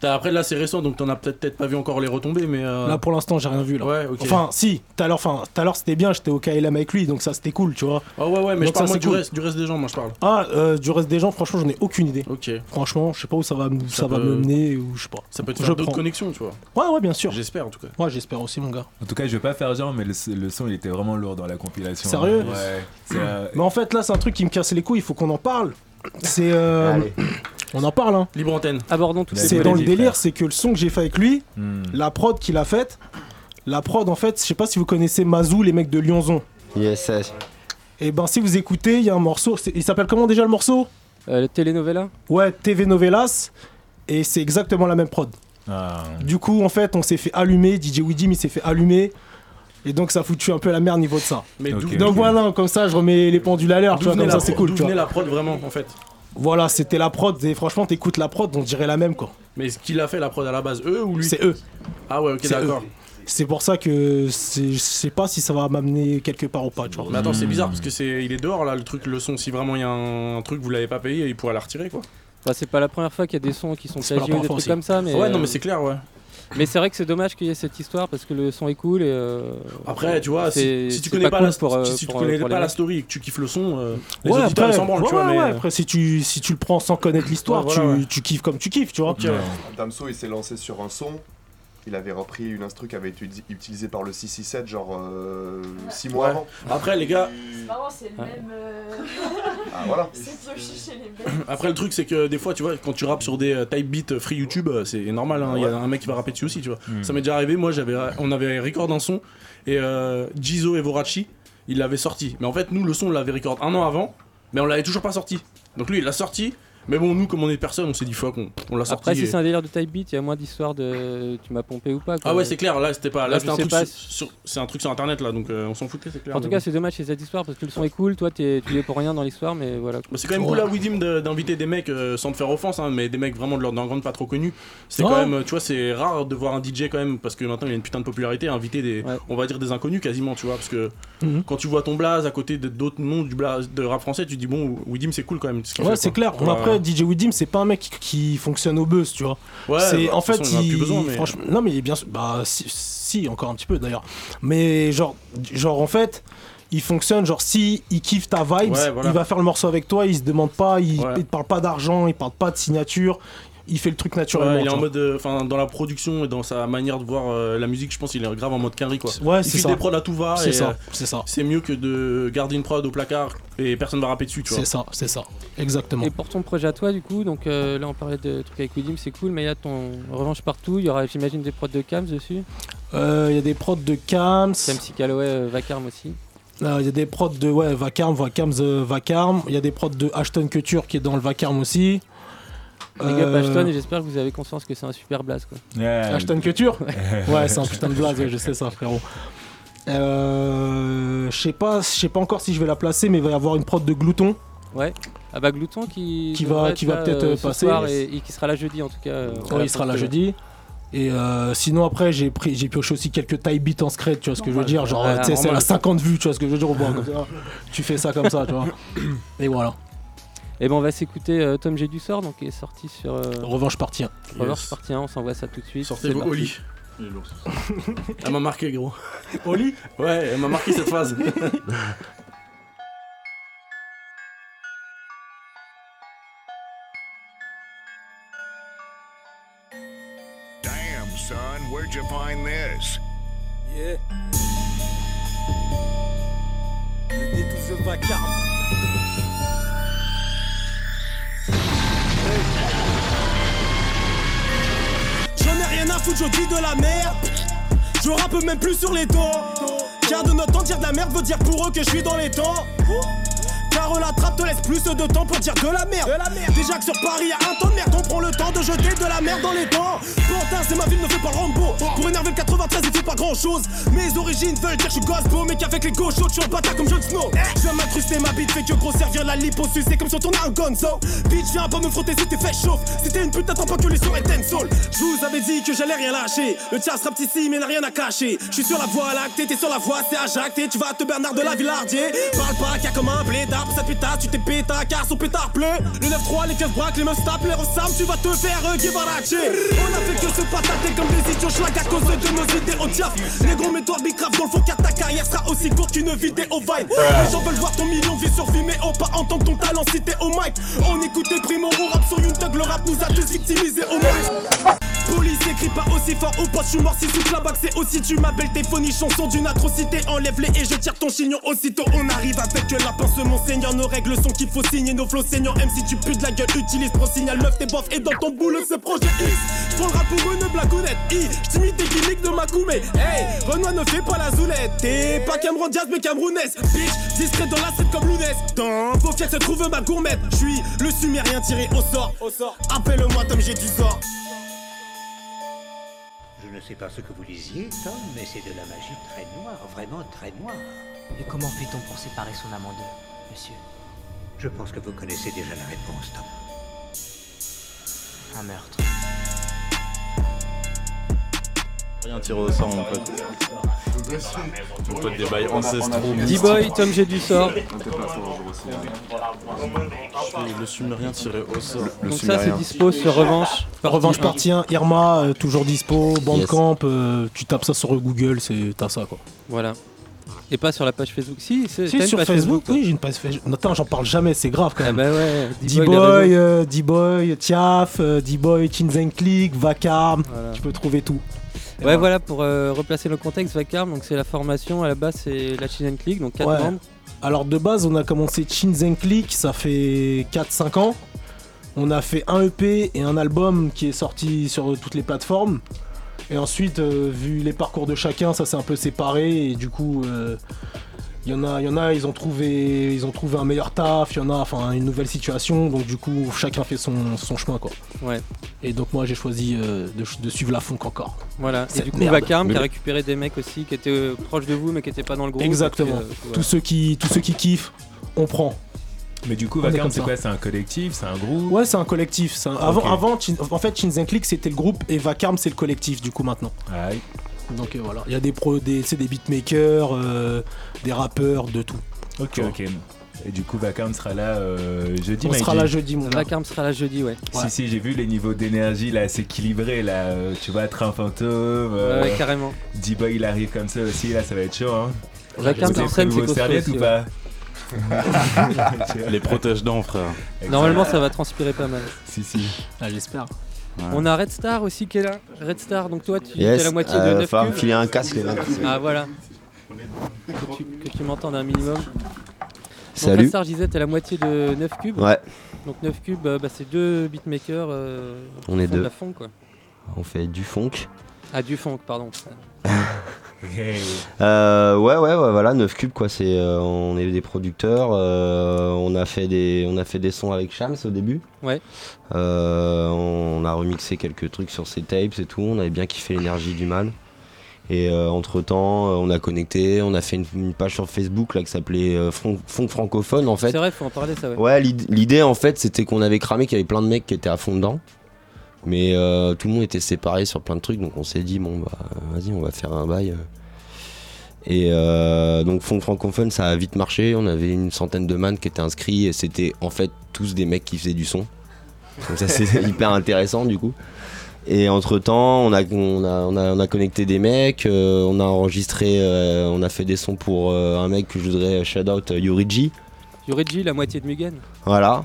t'as, Après là c'est récent donc t'en as peut-être, peut-être pas vu encore les retombées mais... Euh... Là pour l'instant j'ai rien vu là. Ouais, okay. Enfin si, tout à l'heure c'était bien, j'étais au K L M avec lui donc ça c'était cool tu vois. Ah oh, ouais ouais mais donc, je parle ça, moi, du, cool. reste, du reste des gens moi je parle. Ah euh, du reste des gens franchement j'en ai aucune idée. Ok. Franchement je sais pas où ça va, où ça ça peut... va me mener ou je sais pas. Ça peut te faire je d'autres prends. Connexions tu vois. Ouais ouais bien sûr. J'espère en tout cas. Ouais j'espère aussi mon gars. En tout cas je vais pas faire genre mais le, le son il était vraiment lourd dans la compilation. Sérieux ? hein. Ouais. C'est, euh... Mais en fait là c'est un truc qui me casse les couilles, il faut qu'on en parle. C'est euh... on en parle hein. Libre antenne. Abordons tout ça. C'est dans le délire, frère. C'est que le son que j'ai fait avec lui, mm. la prod qu'il a faite, la prod en fait, je sais pas si vous connaissez Mazou, les mecs de Lyonzon. Yes. Yeah, et ben si vous écoutez, il y a un morceau, c'est... il s'appelle comment déjà le morceau euh, le Telenovela. Ouais, T V Novelas et c'est exactement la même prod. Ah. Du coup en fait, on s'est fait allumer, D J Weedim il s'est fait allumer. Et donc ça foutu un peu la merde niveau de ça. Mais okay, donc okay. voilà, comme ça je remets les pendules à l'heure, tu vois, comme ça pro- c'est cool. D'où venait la prod vraiment en fait. Voilà, c'était la prod, et franchement t'écoutes la prod, on dirait la même quoi. Mais ce qu'il a fait la prod à la base, eux ou lui ? C'est eux. Ah ouais, ok, c'est d'accord. Eux. C'est pour ça que c'est, je sais pas si ça va m'amener quelque part ou pas, tu vois. Mais attends, c'est bizarre parce que c'est, il est dehors là, le truc, le son, si vraiment il y a un, un truc, vous l'avez pas payé, il pourra la retirer quoi. Bah c'est pas la première fois qu'il y a des sons qui sont plagiés ou des trucs comme ça, mais... Ouais, non mais c'est clair, ouais. Mais c'est vrai que c'est dommage qu'il y ait cette histoire parce que le son est cool et euh... après tu vois si, si tu connais pas, pas la pour, euh, si, si pour, tu connais pour, pas pour la story et que tu kiffes le son euh, les ouais, auditeurs après, ils s'en branlent ouais, tu vois ouais, mais ouais. après si tu si tu le prends sans connaître l'histoire ouais, tu, voilà, ouais. tu kiffes comme tu kiffes tu vois okay. ouais. Damso il s'est lancé sur un son, il avait repris une instru qui avait été utilisée par le six cent soixante-dix-sept genre six euh, ouais. mois ouais. avant. Après les gars c'est marrant c'est le ouais. même euh... ah, voilà. C'est pioché chez les bêtes. Après le truc c'est que des fois tu vois quand tu rappes sur des type beat free YouTube c'est normal hein, il ouais. y a un mec qui va rapper dessus aussi tu vois. Mm. Ça m'est déjà arrivé, moi j'avais on avait record un son et euh, Jizo et Vorachi, il l'avait sorti. Mais en fait nous le son on l'avait record un an avant mais on l'avait toujours pas sorti. Donc lui il l'a sorti. Mais bon, nous, comme on est personne, on s'est dit fuck, on, on l'a sorti. Après, si et... c'est un délire de type beat, il y a moins d'histoire de tu m'as pompé ou pas. Quoi. Ah ouais, c'est clair, là, c'était pas. Là, là c'était un truc, pas... sur... c'est un truc sur internet, là, donc euh, on s'en foutait, c'est clair. En tout cas, bon. C'est dommage, c'est cette histoire parce que le son est cool, toi, t'es... tu l'es pour rien dans l'histoire, mais voilà. Bah, c'est quand même cool à Weedim de... d'inviter des mecs euh, sans te faire offense, hein, mais des mecs vraiment de leur grande pas trop connus. C'est ouais. quand même, tu vois, c'est rare de voir un D J quand même, parce que maintenant il y a une putain de popularité, à inviter des, ouais. on va dire des inconnus quasiment, tu vois, parce que mm-hmm. quand tu vois ton blaze à côté de... d'autres noms du blaze de rap français, tu dis bon, Weedim c'est cool quand même. Ouais, c'est clair. D J Weedim c'est pas un mec qui, qui fonctionne au buzz tu vois. Ouais, c'est bah, en fait façon, il, plus besoin, mais... franchement non mais bien sûr bah si, si encore un petit peu d'ailleurs. Mais genre genre en fait, il fonctionne genre si il kiffe ta vibe, ouais, voilà. il va faire le morceau avec toi, il se demande pas, il, ouais. il te parle pas d'argent, il parle pas de signature, il fait le truc naturellement. Ouais, il est en mode, enfin, euh, dans la production et dans sa manière de voir euh, la musique, je pense qu'il est grave en mode quinri quoi. Ouais, il fait des prods à tout va. C'est et, ça. C'est ça. C'est mieux que de garder une prod au placard et personne va rapper dessus, tu vois. C'est ça, c'est ça. Exactement. Et pour ton projet à toi, du coup, donc euh, là on parlait de trucs avec Weedim, c'est cool, mais il y a ton Revanche Partout, il y aura, j'imagine, des prods de Kams dessus. Il euh, y a des prods de Kams. Kams Calloway, euh, Vacarme aussi. Il euh, y a des prods de ouais, Vacarme, Vacarme, The Vacarme. Il y a des prods de Ashton Kutcher qui est dans le Vacarme aussi. Big up Ashton, et j'espère que vous avez conscience que c'est un super blaze quoi. Yeah. Ashton Kutcher. Ouais, c'est un putain de blaze, ouais, je sais ça frérot. Euh, je sais pas, je sais pas encore si je vais la placer, mais il va y avoir une prod de Glouton. Ouais. Ah bah Glouton qui qui va qui va là, peut-être euh, passer et, et qui sera là jeudi en tout cas. Euh, ouais, il sera là jeudi. Et euh, sinon après j'ai pris j'ai pioché aussi quelques type beats en secret, tu vois ce que je veux dire, genre ah, tu sais c'est la cinquante vues, tu vois ce que je veux dire, au bord comme ça. Tu fais ça comme ça, tu vois. Et voilà. Et eh ben on va s'écouter euh, Tom G du sort, donc qui est sorti sur euh... Revanche Partie un. Yes. Revanche Partie un, on s'envoie ça tout de suite. Sortez vos Oli. Elle m'a marqué gros. Oli. Ouais, elle m'a marqué cette phase. Damn son, where'd you find this? Yeah. Le détour de Vacarme. Rien à foutre, je dis de la merde. Je rappe même plus sur les dents. Car de notre temps, dire de la merde veut dire pour eux que je suis dans les temps. Car la trappe te laisse plus de temps pour dire de la merde. Déjà que sur Paris y'a un temps de merde, on prend le temps de jeter de la merde dans les temps. Pantin, c'est ma ville, ne fait pas Rambo. Pour énerver le quatre-vingt-treize, il fait pas grand chose. Mes origines veulent dire que je suis gospel, mais qu'avec les gauchos, je suis un bâtard comme Jon Snow. Je viens m'incruster, ma bite fait que gros servir la lipo sucée comme si on tournait un gonzo. Bitch, viens pas me frotter si t'es fait chauffe. Si t'es une pute, t'attends pas que les sons éteignent soul. Je vous avais dit que j'allais rien lâcher. Le tchat rappe ici, mais n'a rien à cacher. Je suis sur la voie lactée, t'es sur la voie, c'est à jacter. Tu vas te Bernard de la Villardier. Parle pas qu'il y a comme un blé. Pour cette pétasse, tu t'es péta car son pétard bleu. Le neuf trois, les keufs braquent, les meufs tapent, les ressemblent, tu vas te faire euh, guévaracher. On a fait que se patater comme des idiots schlag à cause de nos idées au diaf. Les gros mets-toi bicrave dans le fond car ta carrière sera aussi courte qu'une vidéo vibe. Les gens veulent voir ton million de vie sur vie, mais on pas entendre ton talent cité au mic. On écoutait Primo, on rap sur YouTube, le rap nous a tous victimisés au mic. Police écrit pas aussi fort au poste, je suis mort si sous la bague c'est aussi tu m'appelles tes phonies chansons d'une atrocité. Enlève-les et je tire ton chignon aussitôt. On arrive avec la pince mon seigneur, nos règles sont qu'il faut signer nos flots seigneurs. Même si tu pues de la gueule, utilise ton signal neuf tes bofs et dans ton boule ce projet X. J'prends le rap pour une blagounette, I, j'timide tes gimmicks de ma coumée. Hey, Renoir ne fait pas la zoulette, t'es pas Cameron Diaz mais Camerounaise. Bitch, distrait dans la street comme Lounès. Dans vos fiers se trouve ma gourmette, j'suis le sumérien tiré au sort. Au sort, appelle-moi Tom G du sort. Je ne sais pas ce que vous lisiez, Tom, mais c'est de la magie très noire, vraiment très noire. Et comment fait-on pour séparer son âme en deux, monsieur? Je pense que vous connaissez déjà la réponse, Tom. Un meurtre. Rien tiré au sort, mon pote. Mon pote des bails ancestraux. D-Boy, Tom G du sort. Le sumérien tiré au sort. Donc ça c'est dispo sur Revanche. Revanche Partie un, Irma, euh, toujours dispo, Bandcamp, euh, tu tapes ça sur Google, c'est t'as ça quoi. Voilà. Et pas sur la page Facebook. Si, c'est si, sur Facebook, Facebook oui, j'ai une page Facebook. Attends, j'en parle jamais, c'est grave quand même. Ah bah ouais, D-Boy, euh, D-Boy, Tiaf, euh, D-Boy, Chinzen Click, Vacarme, voilà. Tu peux trouver tout. Et ouais, ben... voilà, pour euh, replacer le contexte, Vacarme, donc c'est la formation, à la base c'est la Chinzen Click, donc quatre ouais. membres. Alors de base, on a commencé Chinzen Click, ça fait quatre cinq ans. On a fait un E P et un album qui est sorti sur toutes les plateformes. Et ensuite, euh, vu les parcours de chacun, ça s'est un peu séparé et du coup, euh, y en a, y en a, ils ont trouvé, ils ont trouvé un meilleur taf, il y en a, enfin, une nouvelle situation. Donc du coup, chacun fait son, son chemin, quoi. Ouais. Et donc moi, j'ai choisi euh, de, de suivre la Fonk encore. Voilà. Cette et du coup, Vacarme qui a récupéré des mecs aussi qui étaient euh, proches de vous, mais qui n'étaient pas dans le groupe. Exactement. Puis, euh, voilà. Tous ceux qui, tous ceux qui kiffent, on prend. Mais du coup, Vacarme, c'est quoi? C'est un collectif? C'est un groupe? Ouais, c'est un collectif. C'est un... Avant, okay. avant Chin... en fait, Chinzen Click, c'était le groupe et Vacarme, c'est le collectif, du coup, maintenant. Aye. Donc euh, voilà, il y a des, pro... des... C'est des beatmakers, euh, des rappeurs, de tout. Ok, ok. Et du coup, Vacarme sera là euh, jeudi. On sera là jeudi, mon gars. Vacarme sera là jeudi, ouais. ouais. Si, si, j'ai vu les niveaux d'énergie là s'équilibrer là. Euh, tu vois, Train Fantôme. Euh, ouais, carrément. D-Boy, il arrive comme ça aussi, là, ça va être chaud, hein. Vacarme, c'est un nouveau serviette ou pas? Les protège-dents, frère. Exactement. Normalement, ça va transpirer pas mal. Si, si. Ah, j'espère. Ouais. On a Red Star aussi qui est là. Red Star, donc toi tu yes, es à la moitié euh, de neuf cubes. Il va me filer un casque les mecs. Ah voilà. Que tu, que tu m'entendes un minimum. Salut. Donc Red Star, je disais, t'es à la moitié de neuf cubes. Ouais. Donc neuf cubes, bah, c'est deux beatmakers. Euh, On est deux. De la funk, quoi. On fait du funk. Ah, du funk, pardon. euh, ouais, ouais, ouais, voilà, neuf cubes, quoi. C'est, euh, on est des producteurs. Euh, on a fait des, on a fait des sons avec Shams au début. Ouais. Euh, on, on a remixé quelques trucs sur ses tapes et tout. On avait bien kiffé l'énergie du mal. Et euh, entre temps, euh, on a connecté, on a fait une, une page sur Facebook là qui s'appelait euh, Fon- Fon- francophone en fait. C'est vrai, faut en parler ça. Ouais. Ouais, l'id- l'idée en fait, c'était qu'on avait cramé qu'il y avait plein de mecs qui étaient à fond dedans, mais euh, tout le monde était séparé sur plein de trucs, donc on s'est dit bon bah vas-y, on va faire un bail. Et euh, donc Fon- francophone, ça a vite marché. On avait une centaine de man qui étaient inscrits et c'était en fait tous des mecs qui faisaient du son. Donc ça c'est hyper intéressant du coup. Et entre temps, on a, on a, on a, on a connecté des mecs, euh, on a enregistré, euh, on a fait des sons pour euh, un mec que je voudrais shout out, Yoriji. Yoriji, la moitié de Mugen. Voilà.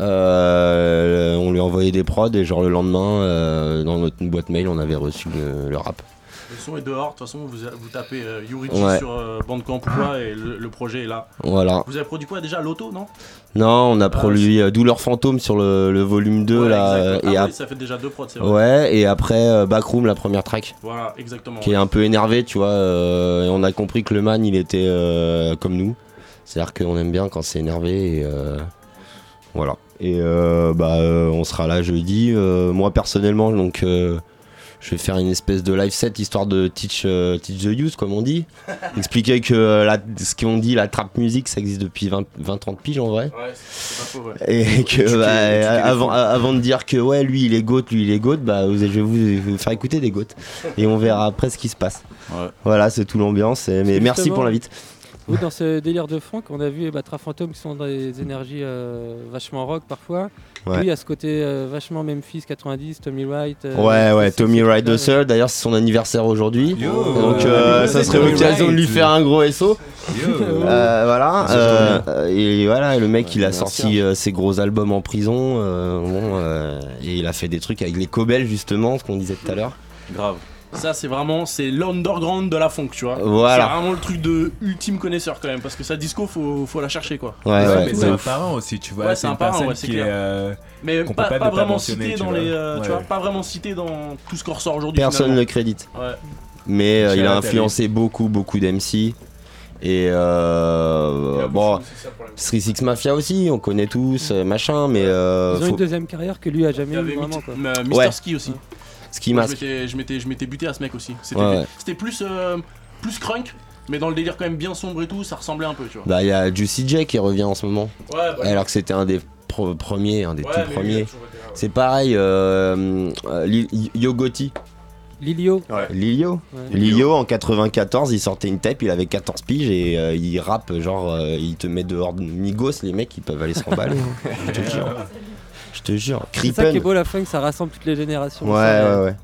Euh, on lui a envoyé des prods et genre le lendemain, euh, dans notre boîte mail, on avait reçu le, le rap. Le son est dehors, de toute façon vous, vous tapez euh, Yoriji ouais. sur euh, Bandcamp ou quoi et le, le projet est là. Voilà. Vous avez produit quoi déjà, l'auto non ? Non, on a euh, produit euh, Douleur Fantôme sur le, le volume deux ouais, là. Euh, ah et oui, ap- ça fait déjà deux prods, c'est vrai. Ouais, et après euh, Backroom, la première track. Voilà, exactement. Qui ouais. est un peu énervé, tu vois. Euh, et on a compris que le man il était euh, comme nous. C'est-à-dire qu'on aime bien quand c'est énervé et euh, voilà. Et euh, bah euh, on sera là jeudi. Euh, moi personnellement donc. Euh, Je vais faire une espèce de live set histoire de teach, euh, teach the youth comme on dit. Expliquer que euh, la, ce qu'on dit, la trap music, ça existe depuis vingt trente piges en vrai. Ouais, c'est pas faux, ouais. Et que tu bah, t'es, t'es avant, avant de dire que ouais, lui il est goat, lui il est goat, bah, vous, je vais vous, vous faire écouter des goats. Et on verra après ce qui se passe. Ouais. Voilà, c'est tout l'ambiance. Et, mais merci pour l'invite. Oui, dans ce délire de funk, on a vu bah, Train Fantôme qui sont dans des énergies euh, vachement rock parfois. Ouais. Lui, à ce côté euh, vachement Memphis quatre-vingt-dix, Tommy Wright. Euh, ouais, ouais, Tommy Wright deux, d'ailleurs, c'est son anniversaire aujourd'hui. Yo, donc, euh, euh, ça serait l'occasion de lui faire un gros S O. euh, voilà. Euh, et voilà, le mec, ouais, il a sorti euh, ses gros albums en prison. Euh, bon, euh, et il a fait des trucs avec les Cobel, justement, ce qu'on disait tout à l'heure. Grave. Ça c'est vraiment, c'est l'underground de la funk, tu vois. Voilà. C'est vraiment le truc de ultime connaisseur quand même, parce que sa disco faut, faut la chercher quoi. Ouais, ouais, ouais. Mais c'est un parent aussi, tu vois. Ouais, c'est, c'est un parent, ouais, c'est clair. Est, euh, mais pas, pas, pas vraiment cité dans vois. les, euh, ouais. tu vois, pas vraiment cité dans tout ce qu'on ressort aujourd'hui. Personne ne le crédite. Ouais. Mais euh, il a influencé beaucoup, beaucoup d'M C. Et euh, bon, Three six Mafia aussi, on connaît tous, machin, mais. Euh, Ils ont faut... une deuxième carrière que lui a jamais eu vraiment quoi. Mister Ski aussi. Ski Mask. Je m'étais, je, m'étais, je m'étais buté à ce mec aussi. C'était, ouais, ouais. c'était plus, euh, plus crunk, mais dans le délire quand même bien sombre et tout, ça ressemblait un peu, tu vois. Bah, il y a Juicy J qui revient en ce moment. Ouais, bah, alors que c'était un des pro- premiers, un des ouais, tout premiers. Été, ouais. C'est pareil, euh, euh, Li- Yo Gotti. Lil Yo. Ouais. Lil Yo. Ouais. Lil Yo en quatre-vingt-quatorze, il sortait une tape, il avait quatorze piges et euh, il rappe, genre, euh, il te met dehors de Migos, les mecs, ils peuvent aller se remballer. Je te jure. Je te jure. Crippen. C'est ça qui est beau, la funk, ça rassemble toutes les générations. Ouais, ça, ouais, ouais.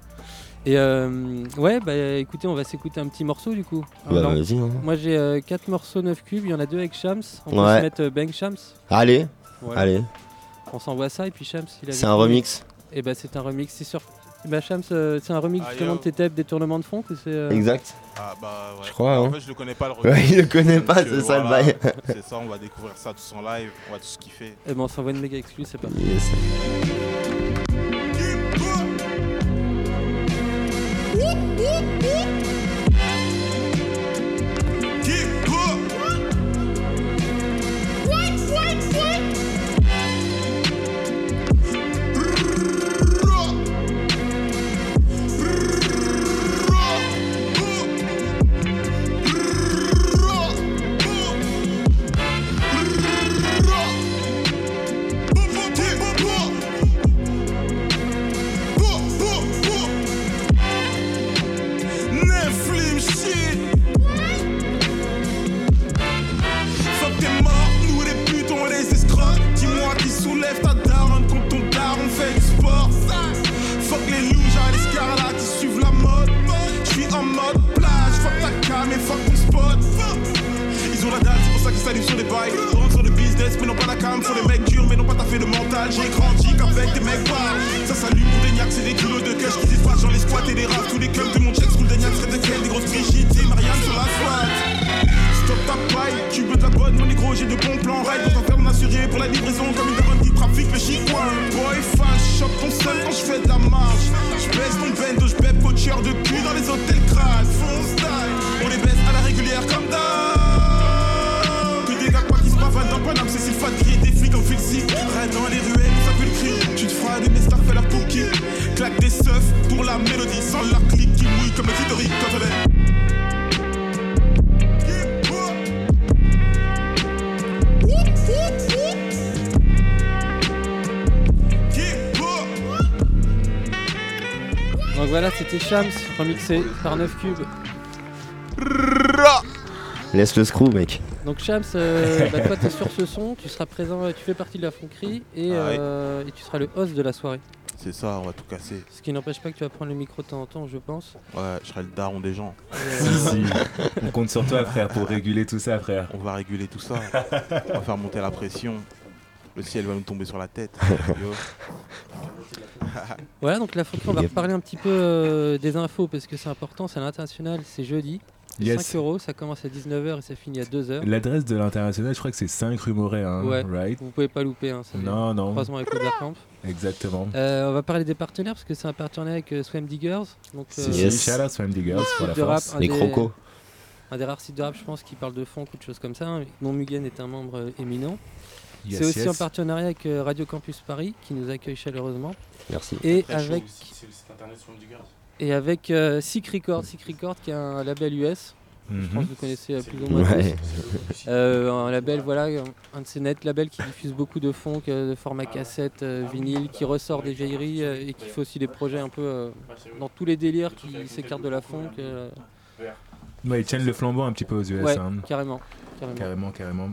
Et euh, ouais, bah écoutez, on va s'écouter un petit morceau du coup. Bah Alors, vas-y. Hein. Moi j'ai euh, quatre morceaux neuf cubes, il y en a deux avec Shams. On ouais. peut se mettre euh, Bang Shams. Allez, voilà. Allez. On s'envoie ça et puis Shams, il a. C'est un remix. Et bah c'est un remix, c'est sûr. Bah Shams, euh, c'est un remix ah, justement yo. de tes tapes des tournements de fond que c'est. Euh... Exact. Ah bah ouais. Je crois. En hein. fait, je le connais pas le remix. Ouais, il le connaît pas, c'est ça voilà, le bail. C'est ça, on va découvrir ça tous en live, on va tous kiffer. Et ben on s'envoie une méga exclue, c'est parti. Yes. Ils ont la dalle, c'est pour ça qu'ils s'allument sur les bails. Ils rentrent sur le business. business, mais non pas la cam. Sur les mecs durs, mais non pas t'as fait le mental. J'ai grandi qu'avec des mecs pâles. Ça s'allume pour des niaques, c'est des kilos de cash qui s'effacent. J'en les squats et les raves, tous les clubs de mon check school. Des niaques, c'est des clés, des grosses Brigitte et Marianne sur la flotte. Stop ta paille, tu veux de la bonne, mon négro, j'ai de bons plans. Raid dans ta ferme assurée pour la livraison. Comme une daronne qui trafique le chicoin. Boy, fan, shop ton seul quand j'fais de la marche. J'baisse ton bendo, j'bève pocheur de cul dans les hôtels crades. Fonce die, on les baisse à la régulière comme d'hab. Puis des gars pas qui se bavent dans Paname, c'est si fat crier des flics en filsi. Raid dans les ruelles, ça pue le cri. Tu te feras des stars, fais la pouki. Claque des seufs pour la mélodie. Sans la clique qui mouille comme le clitoris quand on est. Donc voilà, c'était Shams, remixé par neuf Cubes. Laisse le screw, mec. Donc Shams, euh, bah toi t'es sur ce son, tu seras présent, tu fais partie de la Phonkerie et, ah ouais. euh, et tu seras le host de la soirée. C'est ça, on va tout casser. Ce qui n'empêche pas que tu vas prendre le micro de temps en temps, je pense. Ouais, je serai le daron des gens. Si, si. On compte sur toi, frère, pour réguler tout ça, frère. On va réguler tout ça. On va faire monter la pression. Le ciel va nous tomber sur la tête. Voilà, donc la Phonkerie, on va reparler un petit peu euh, des infos parce que c'est important, c'est à l'international, c'est jeudi. Yes. cinq euros, ça commence à dix-neuf heures et ça finit à deux heures. L'adresse de l'international, je crois que c'est cinq rue Moret. Hein, ouais, right. Vous pouvez pas louper. Hein, ça non, non. Croisement avec le Vacarme. Exactement. Euh, on va parler des partenaires parce que c'est un partenariat avec euh, Swam Diggers. Donc, euh, yes. Inch'Allah, Swam Diggers pour la force. Rap, les des, crocos. Un des rares sites de rap, je pense, qui parle de funk ou de choses comme ça. Hein. Dont Mugen est un membre euh, éminent. Yes, c'est aussi yes. en partenariat avec euh, Radio Campus Paris qui nous accueille chaleureusement. Merci. Et Très avec. Chaud, c'est le site internet Swam Diggers. Et avec euh, Sick Records, Sick Records qui est un label U S, mm-hmm. je pense que vous connaissez euh, plus ou moins ouais. tous. Euh, un label, voilà, un de ces nets labels qui diffuse beaucoup de funk, euh, de format cassette, euh, vinyle, qui ressort des vieilleries euh, et qui fait aussi des projets un peu euh, dans tous les délires qui s'écartent de la funk. Euh. Ouais, ils tiennent le flambeau un petit peu aux U S. Ouais, hein. carrément, carrément. Carrément, carrément.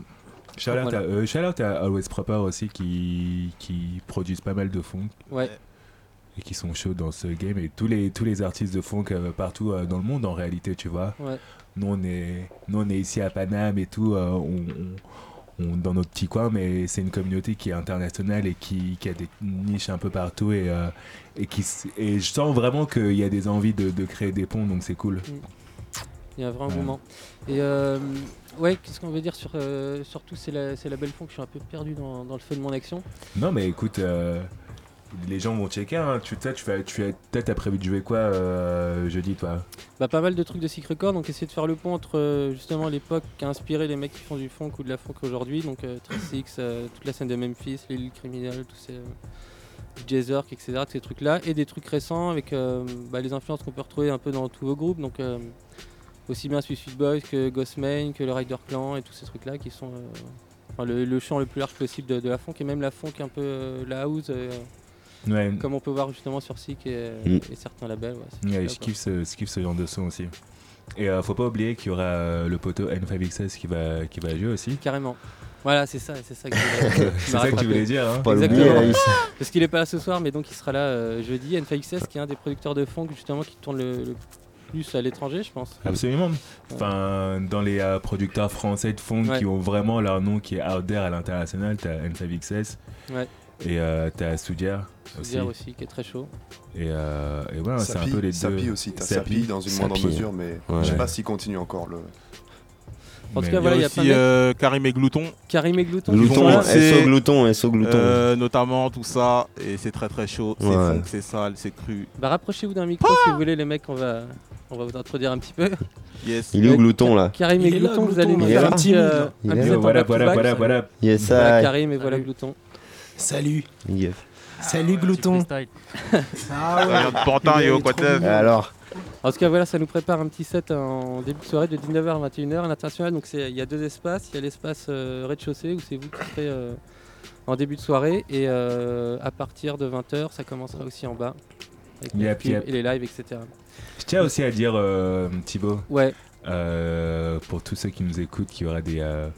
Shout out à eux, shout out à Always Proper aussi qui, qui produisent pas mal de funk. Ouais. Et qui sont chauds dans ce game et tous les tous les artistes de funk euh, partout euh, dans le monde en réalité, tu vois. Ouais. Nous on est nous on est ici à Paname et tout, euh, on, on, on dans notre petit coin, mais c'est une communauté qui est internationale et qui qui a des niches un peu partout et euh, et qui et je sens vraiment qu'il y a des envies de, de créer des ponts, donc c'est cool. Il y a un vrai engouement. Ouais. Et euh, ouais, qu'est-ce qu'on veut dire sur euh, surtout c'est la c'est la belle funk. Je suis un peu perdu dans dans le feu de mon action. Non mais écoute. Euh, Les gens vont checker, hein. tu sais, tu vas, tu as, peut-être t'as prévu de jouer quoi euh, jeudi, toi ? Bah pas mal de trucs de Sick Records, donc essayer de faire le pont entre euh, justement l'époque qui a inspiré les mecs qui font du funk ou de la funk aujourd'hui, donc euh, Three six, euh, toute la scène de Memphis, l'île criminelle, tous ces euh, Jazzerk, et cetera, tous ces trucs-là, et des trucs récents avec euh, bah, les influences qu'on peut retrouver un peu dans tous vos groupes, donc euh, aussi bien Suicide Boys que Ghostmane, que le Rider Clan et tous ces trucs-là qui sont euh, enfin, le, le champ le plus large possible de, de la funk et même la funk un peu euh, la house. Euh, Ouais. Comme on peut voir justement sur Sick et, mmh. et certains labels. Ouais, ouais, je kiffe ce, je kiffe ce genre de son aussi. Et euh, faut pas oublier qu'il y aura euh, le poteau N cinq X S qui va, qui va jouer aussi. Carrément. Voilà, c'est ça, c'est ça que, euh, c'est ça que tu voulais dire. Hein. Exactement. Parce qu'il est pas là ce soir, mais donc il sera là euh, jeudi. N cinq X S qui est un des producteurs de funk justement qui tourne le, le plus à l'étranger, je pense. Absolument. Enfin, dans les euh, producteurs français de funk ouais. qui ont vraiment leur nom qui est out there à l'international, t'as N cinq X S. Ouais. Et euh, t'as Soudière aussi. aussi, qui est très chaud. Et, euh, et voilà, Sapi, c'est un peu les deux. Sapi aussi, t'as Sapi, Sapi dans une moindre Sapi, mesure, mais ouais. je sais pas s'il continue encore le. En tout cas, voilà, il y a, y a aussi euh, de... Karim et Glouton. Karim et Glouton. Glouton, S O Glouton, S O Glouton. Euh, notamment tout ça, et c'est très très chaud. Ouais. C'est funk, c'est sale, c'est cru. Bah rapprochez-vous d'un micro ah si vous voulez, les mecs, on va, on va vous introduire un petit peu. Yes. Il est où Glouton là ? Karim et Glouton, vous allez nous faire un petit. Voilà, voilà, voilà, voilà. Yes, ça. Karim et voilà Glouton. Salut yeah. Salut ah, Glouton ah, ouais. de Pantin et au Quatef. Alors en tout cas voilà, ça nous prépare un petit set en début de soirée de dix-neuf heures à vingt et une heures à l'international. Donc il y a deux espaces, il y a l'espace euh, rez-de-chaussée où c'est vous qui serez euh, en début de soirée. Et euh, à partir de vingt heures ça commencera aussi en bas avec yep, les yep. et les lives et cetera. Je tiens aussi à dire euh, Thibaut ouais. euh, pour tous ceux qui nous écoutent qu'il y aura des, euh,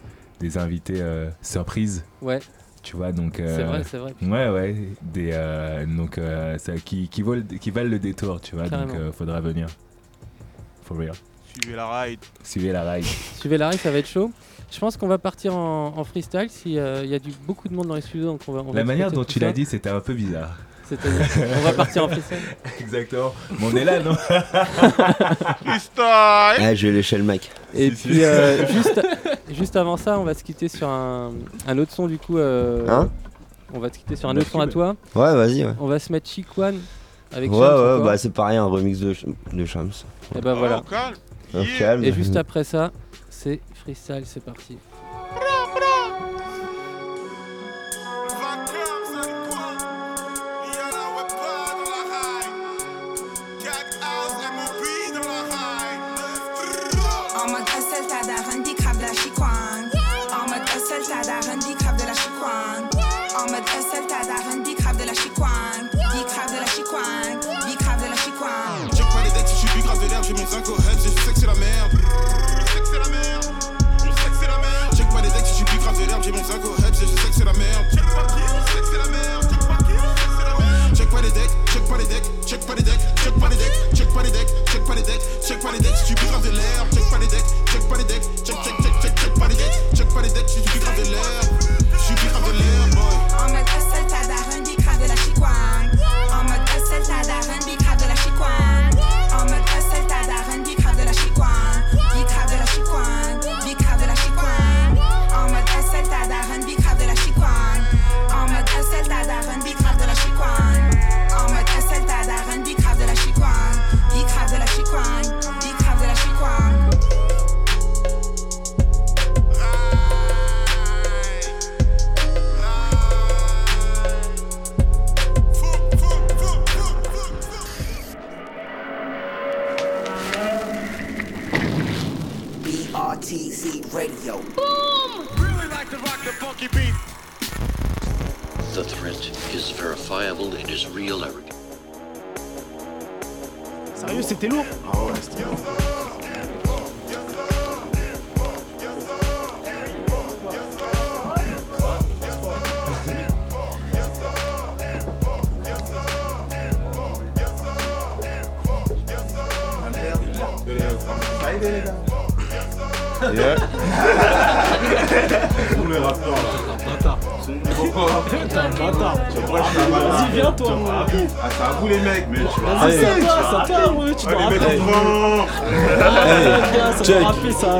des invités euh, surprises. Ouais. Tu vois, donc euh, c'est vrai, c'est vrai. Ouais, ouais, des euh, donc euh, ça, qui qui valent qui valent le détour, tu vois. Carrément. Donc euh, faudra venir. For real. Suivez la ride. Suivez la ride. Suivez la ride, ça va être chaud. Je pense qu'on va partir en, en freestyle. S'il euh, y a du, beaucoup de monde dans les studios, donc on va. On la va manière dont tu l'as dit, c'était un peu bizarre. On va partir en freestyle. Exactement. Bon, on est là, non? Freestyle. Ah, je vais lécher le Mac. Et si, puis, si. Euh, juste, juste avant ça, on va se quitter sur un, un autre son, du coup. Euh, hein? On va se quitter sur un autre son à toi. Ouais, vas-y. Ouais. On va se mettre Chikwan avec Shams. Ouais, Shams, ouais, bah c'est pareil, un remix de, de Shams. Et bah voilà. Oh, calme. Oh, calme. Et juste après ça, c'est freestyle, c'est parti.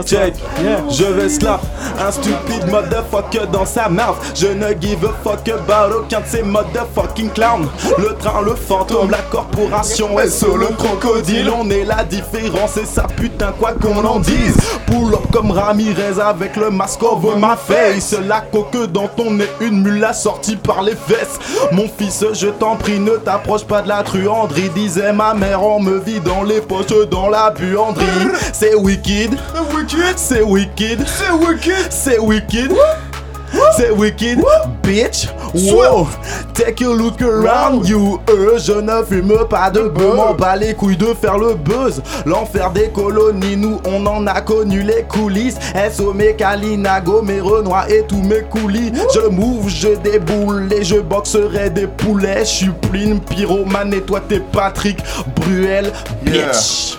Check, je vais slap, un stupide motherfucker dans sa mouth. Je ne give a fuck about aucun de ces motherfucking clowns. Le train, le fantôme, la corporation, S O, le crocodile. On est la différence et ça putain quoi qu'on en dise. Pull up comme Ramirez avec le masque over ma face. La coque dont on est une mula sortie par les fesses. Mon fils, je t'en prie, ne t'approche pas de la truanderie. Disait ma mère, on me vit dans les poches, dans la buanderie. C'est wicked, c'est wicked, c'est wicked, c'est wicked, c'est wicked, bitch. Wow, take a look around you. Euh, je ne fume pas de bœuf, m'en bats les couilles de faire le buzz. L'enfer des colonies, nous on en a connu les coulisses. S O mes Kalinago, mes Renois et tous mes coulis. Je move, je déboule et je boxerai des poulets. Je suis Pline, pyromane et toi t'es Patrick Bruel, bitch.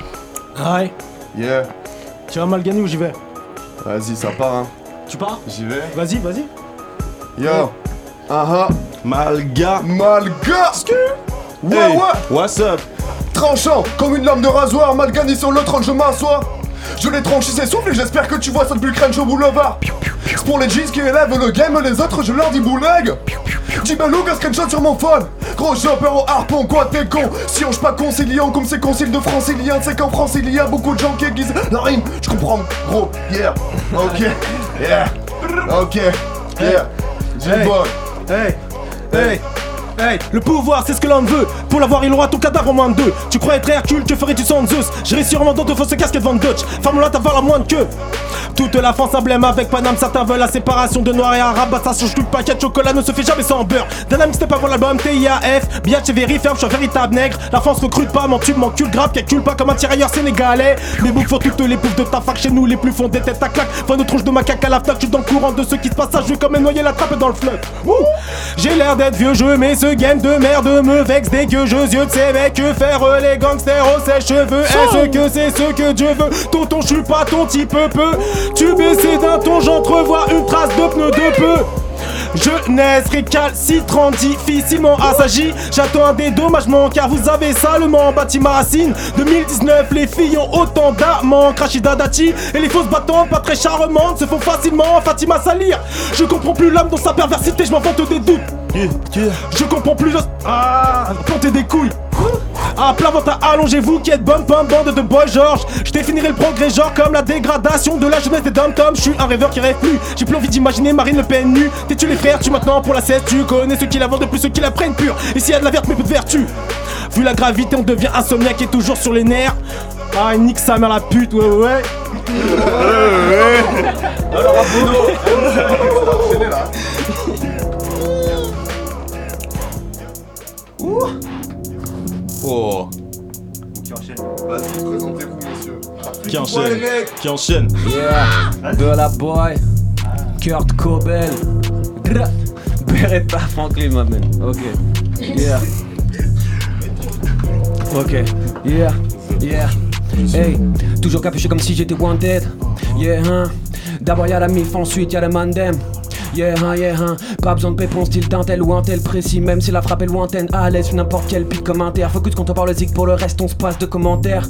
Hi. Yeah. Tu vas mal gagner ou j'y vais? Vas-y, ça part hein. Tu pars? J'y vais. Vas-y, vas-y. Yo. Aha. Malga. Malga. Ouais, hey, ouais. What's up? Tranchant comme une lame de rasoir. Malgani sur le trône, je m'assois. Je l'ai tranché ses souffles et j'espère que tu vois ça depuis le crunch au boulevard. C'est pour les jeans qui élèvent le game, les autres je leur dis bouleg. Jibalou, un screenshot sur mon phone. Gros chopper au harpon, quoi t'es con. Si on pas conciliant comme c'est concile de francilien. C'est qu'en France il y a beaucoup de gens qui aiguisent la rime. Je comprends, gros, yeah, ok, yeah, ok, yeah, J-Boy. Hey, hey, hey, le pouvoir c'est ce que l'on veut. Pour l'avoir il aura ton cadavre en moins de deux. Tu crois être Hercule, que ferais-tu sans Zeus? J'irai sûrement dans de fausses casquettes Van Dutch. Ferme-la t'avoir la moindre queue. Toute la France à blême avec Paname, certains veulent la séparation de noirs et arabes. Ça change tout le paquet de chocolat, ne se fait jamais sans beurre. Dynamic step avant l'album, T I A F. Biatch et Véry, ferme, je suis un véritable nègre. La France recrute pas, mon tube m'encule, grave, calcule pas comme un tirailleur sénégalais. Mes boucs font toutes les poufs de ta fac, chez nous les plus font des têtes à claque. Fin de tronche de macaque à la flaque, je suis dans le courant de ce qui se passe. Je vais comme un noyer la trappe dans le fleuve. J'ai l'air d'être vieux, je mets ce ce game de merde me vexe dès que je yeux de ces mecs. Faire les gangsters aux sèche-cheveux. Est-ce que c'est ce que Dieu veut? Tonton, je suis pas ton type peu. Tu baissais d'un ton, j'entrevois une trace de pneu de peu. Jeunesse récalcitrante, difficilement assagie. J'attends un dédommagement car vous avez salement bâti ma racine. Deux mille dix-neuf, les filles ont autant d'amants. Rachida Dati et les fausses battantes pas très charmantes se font facilement Fatima Salir. Je comprends plus l'homme dans sa perversité, je m'invente des doutes. Je comprends plus le... Ah, planter des couilles. À plat ventre allongez-vous qui êtes bonne pomme bande de boy George. Je définirai le progrès genre comme la dégradation de la jeunesse des dom-toms. Je suis un rêveur qui rêve plus, j'ai plus envie d'imaginer Marine Le Pen nue. T'es tu les frères, tu maintenant pour la cesse, tu connais ceux qui la vendent de plus, ceux qui la prennent pure. Ici y'a de la verte mais peu de vertu. Vu la gravité on devient insomniaque et toujours sur les nerfs. Ah il nique sa mère la pute, ouais ouais. Alors à Bruno là. Ouh. Oh. Qui enchaîne. Vas-y, présentez-vous, messieurs. Qui enchaîne. Qui enchaîne. Yeah. De la boy. Ah. Kurt Cobain. Beretta Franklin, ma man. Ok. Yeah. Ok. Yeah. Yeah. Hey. Toujours capuché comme si j'étais wanted. Yeah, hein. D'abord y'a la mif, ensuite y'a le mandem. Yeah, hein, yeah, hein. Pas besoin de pépon, style d'un tel ou un tel précis. Même si la frappe est lointaine, à l'aise, n'importe quel pic comme inter. Focus quand on parle zig, pour le reste on se passe de commentaires.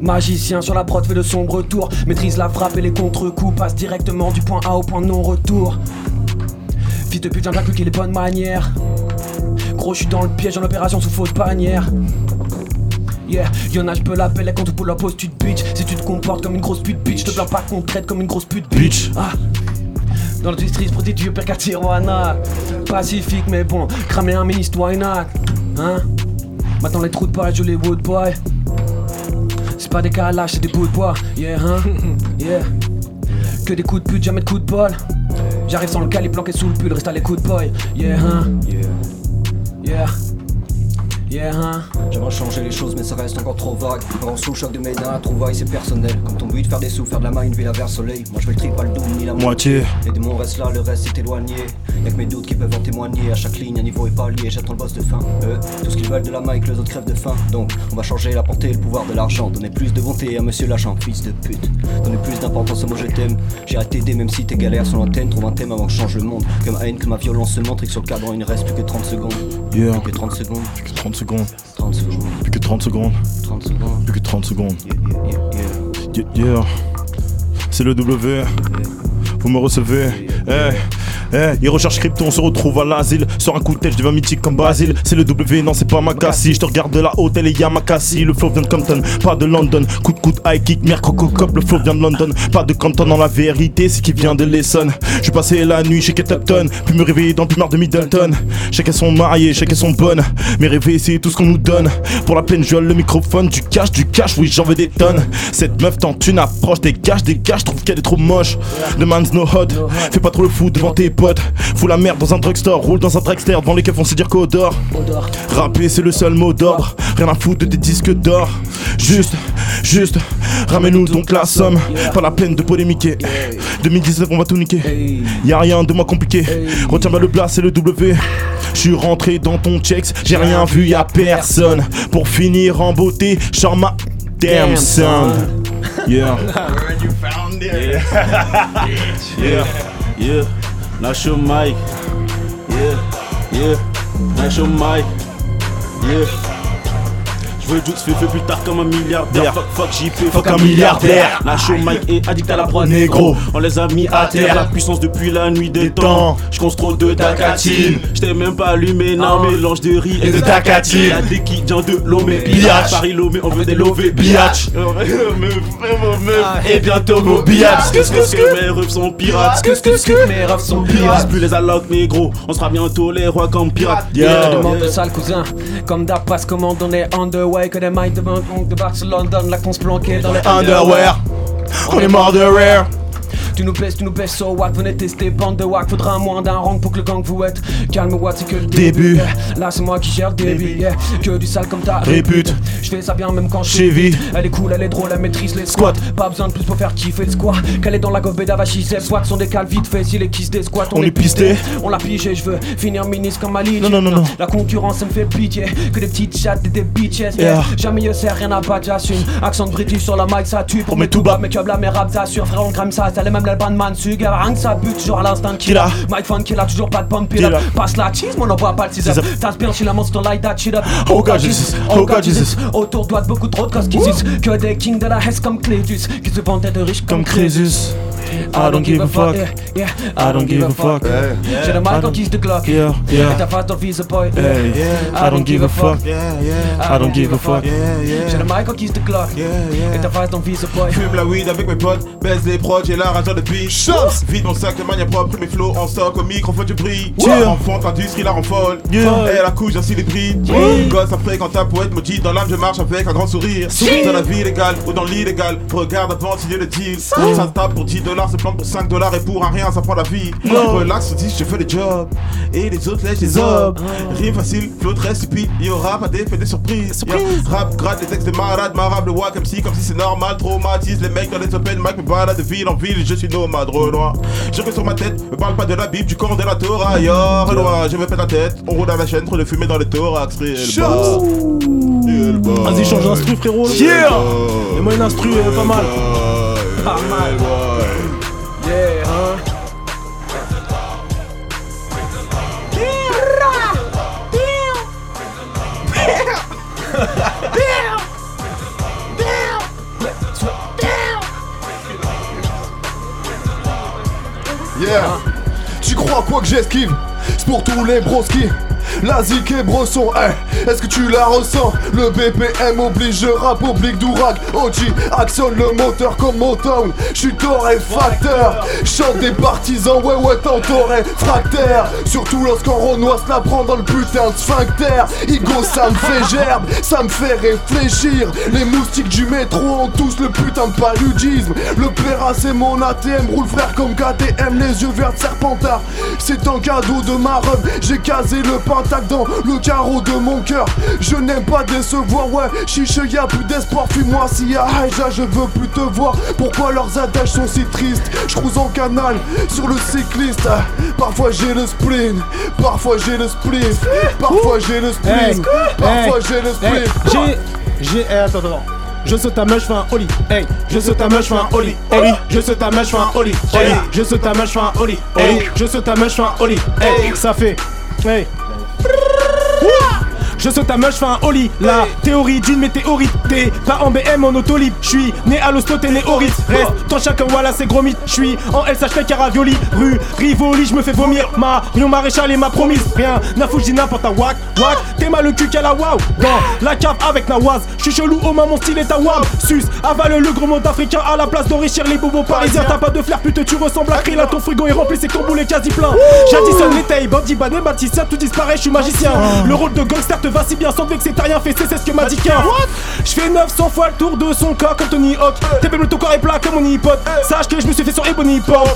Magicien sur la prod fait de sombre tour. Maîtrise la frappe et les contre-coups. Passe directement du point A au point de non-retour. Fils de pute, j'aime bien plus qu'il est bonne manière. Gros, je suis dans le piège en opération sous fausse bannière. Yeah, y'en a, je peux l'appeler quand tu pull up au stud bitch. Si tu te comportes comme une grosse pute bitch, te plains pas qu'on te traite comme une grosse pute bitch. Ah. Dans l'industrie, prostituée, père quartier, Tijuana. Pacifique, mais bon, cramer un ministre, why not? Hein? Maintenant les trous de balle, je les wood boy. C'est pas des calaches, c'est des bouts de bois. Yeah, hein? Yeah. Que des coups de pute, jamais de coups de bol. J'arrive sans le cali, planqué sous le pull, reste à l'écoute, boy. Yeah, hein? Yeah. Yeah, hein? J'aimerais changer les choses, mais ça reste encore trop vague. Avant sous le choc de mes dents, la trouvaille, c'est personnel. Comme ton but de faire des sous, faire de la main, une ville à vers soleil. Moi je veux le trip, pas le double, ni la moitié. Les démons restent là, le reste est éloigné. Y'a que mes doutes qui peuvent en témoigner. À chaque ligne, un niveau est pas lié, j'attends le boss de fin. Eux, tout ce qu'ils veulent de la main et que les autres crèvent de faim. Donc, on va changer la portée, le pouvoir de l'argent. Donner plus de bonté à monsieur l'agent, fils de pute. Donner plus d'importance au mot je t'aime. J'irai t'aider, même si tes galères sont l'antenne. Trouve un thème avant que je change le monde. Que ma haine, que ma violence se montre et que sur le cadran, il ne reste plus que trente secondes. Yeah. Plus que trente secondes. trente secondes. trente secondes. Plus que trente secondes. trente secondes. Plus que trente secondes. Yeah, yeah, yeah. Yeah, yeah. C'est le W. Vous me recevez. Eh, yeah, yeah, hey. Eh, hey, ils recherchent crypto, on se retrouve à l'asile. Sur un coup de tête, je deviens mythique comme Basile. C'est le W, non, c'est pas Makassi. Je te regarde de la haute, elle est Yamakasi. Le flow vient de Compton, pas de London. Coup de coup de high kick, merde, crococop. Le flow vient de London, pas de Compton. Dans la vérité, c'est qui vient de l'Essonne. Je suis passé la nuit chez Ketapton, puis me réveiller dans le plumard de Middleton. Chacun sont mariés, chacun sont bonnes. Mes réveils, c'est tout ce qu'on nous donne. Pour la plaine, je le microphone. Du cash, du cash, oui, j'en veux des tonnes. Cette meuf tente une approche, dégage, dégage. Je trouve qu'elle est trop moche. The man's no hot. Fais pas trop le fou devant tes potes, fous la merde dans un drugstore, roule dans un dragster, devant les keufs on sait dire qu'au dort. Rapper c'est le seul mot d'ordre, rien à foutre de tes disques d'or. Juste, juste, ramène-nous donc la somme, pas la peine de polémiquer. deux mille dix-neuf on va tout niquer, y'a rien de moins compliqué, retiens pas le plat c'est le W. Je suis rentré dans ton checks, j'ai rien vu, y'a personne. Pour finir en beauté, genre ma damn sound. Yeah. Yeah. Yeah. Lâche au mic, yeah, yeah, lâche au mic, yeah. Je veux juste faire plus tard comme un milliardaire. Fuck, fuck, j'y fais, fuck un milliardaire. Lâche au mic et addict à la prod, négro. On les a mis à terre, la puissance depuis la nuit des temps. Je contrôle de ta catine. Je t'ai même pas allumé, non, mélange de riz et de ta catine. Y'a des qui vient de Lomé, biatch. Paris Lomé, on veut des lovés, biatch. Et bientôt mon biatch. Qu'est-ce que mes refs sont pirates. Qu'est-ce que mes refs sont pirates. Plus les allocs, négro. On sera bientôt les rois comme pirates. Yeah, demande de sale cousin. Comme d'après commande, on est underway. Que des mics de Hong Kong, de Barcelone, donne la con se planquer dans les underwear. On est mort de rare. Tu nous pèses, tu nous pèses, so what? Venez tester, bande de wack. Faudra moins d'un round pour que le gang vous êtes. Calme what, c'est que le début, début. Yeah. Là c'est moi qui gère le débit, yeah. Que du sale comme ta répute. Je fais ça bien même quand je suis vide. Elle est cool, elle est drôle, elle maîtrise les squats. Pas besoin de plus pour faire kiffer le squat. Qu'elle est dans la gobe d'avachise, elle soit son décale vite fait. Si les kisses des squats, on, on est pisté. On l'a pigé, je veux finir ministre comme Ali. Non, non, non, non. La concurrence, elle me fait pitié. Que des petites chattes et des bitches, yeah. Yeah. Jamais je sais, rien à battre, j'assume. Accent british sur la mic, ça tue. Pour mes tout bas, mes cubes, la mes raps, assure. Frère, on crame ça, ça l'est même l'alban man, sugar. Rien que ça bute, toujours à l'instant qu'il a. Mike Fun qu'il a toujours pas de pump it up. Passe la cheese, mon envoie pas le six up. T'aspires chez la monstre, light that shit up. Oh god, Jesus, oh god, Jesus. Autour doit beaucoup trop de cos qui zis. Que des kings de la hesse comme Clétus. Qui se vantaient de riches comme Crésus. I don't give a fuck, yeah, I don't give a fuck. J'ai le mic quand kiss the clock. Et ta face dans le vise boy. I don't give a fuck, I don't give a fuck. J'ai le mic quand kiss the clock. Et ta face dans le vise boy. Fume la weed avec mes potes, baisse les prods, j'ai la rage depuis Shams. Vide mon sac de manière propre, mes flots en stock, au microphone je brille. Enfant d'industrie la rend folle. Et à la couche j'assis les prix. Gosse après quand ta poète me dit dans l'âme je marche avec un grand sourire. Dans la vie légale ou dans l'illégal, regarde avant signer le deal. Ça se tape pour dix dollars, se plante pour cinq dollars et pour un rien ça prend la vie. No. Relax, dis je fais le job et les autres laissent les hommes. Oh. Rime facile, flow très stupide, il y aura pas d'effet de surprise. Yeah. Rap grade, les textes de malade, marable, wack comme si, comme si c'est normal. Traumatise les mecs dans les open mic, me balade de ville en ville, je suis nomade, loin. Je fais sur ma tête, me parle pas de la Bible, du Coran de la Torah, yo, loin. Je me pète la tête, on roule à la chaîne, trop de fumée dans le thorax, réellement. Vas-y, change d'instru, frérot. Yeah! Et moi, une instru, pas mal. Pas mal. Yeah, huh? Damn! Damn! Damn! Damn! Yeah! Tu crois quoi que j'esquive? C'est pour tous les broskis. La zik et brosson, hey, est-ce que tu la ressens? Le B P M oblige, je rappe oblique d'ourag. O G actionne le moteur comme Motown. J'suis torréfacteur, chante des partisans, ouais ouais t'en torréfractaire. Surtout lorsqu'on renoisse la prend dans le putain de sphincter. Igo ça me fait gerbe, ça me fait réfléchir. Les moustiques du métro ont tous le putain de paludisme. Le Péra c'est mon A T M, roule frère comme K T M. Les yeux verts de serpentard, c'est un cadeau de ma robe. J'ai casé le pain dans le carreau de mon cœur. Je n'aime pas décevoir, ouais, chiche y'a plus d'espoir. Fuis-moi si y'a Haja, je veux plus te voir. Pourquoi leurs attaches sont si tristes? J'crouse en canal sur le cycliste. Parfois j'ai le spleen, parfois j'ai le spleen, parfois j'ai le spleen, parfois j'ai le spleen. J'ai... j'ai... attends, attends. Je saute ta meuf, j'fais un holly, hey. Je saute ta meuf, j'fais un holly, hey. Je saute ta meuf, j'fais un holly, hey. Je saute ta meuf, j'fais un holly, hey. Je saute ta meuf, j'fais un holly, hey. Ça fait... hey. Je saute ta meuf, j'fais un holly, la hey. Théorie d'une météorite. T'es pas en B M, en autolib. J'suis né à l'hosto, t'es né au rite. Reste, t'en chacun, voilà, c'est gros mythe. J'suis en L S H T K Ravioli, rue Rivoli, j'me fais vomir. Ma Rion Maréchal et ma promise. Rien, n'a fou, j'dis n'importe un wack, wack. T'es mal le cul qu'à la wow. Dans la cave avec Nawaz, j'suis chelou, aux mains, mon style est à wam. Sus, avale le gros monde africain à la place d'enrichir les bobos parisiens. T'as pas de flair, pute, tu ressembles à Krillin. Ton frigo est rempli, c'est ton boulet quasi plein. J'additionne les tailles, bandit, bané, bâtissien, tout disparaît, j'suis magicien. Le rôle de gangster va si bien sans vexer, t'as rien fait, c'est ce que m'a dit qu'un. J'fais neuf cents fois le tour de son corps comme Tony Hawk. T'es même le ton corps est plat comme mon hippote. Sache que je me suis fait sur Ebony Pop.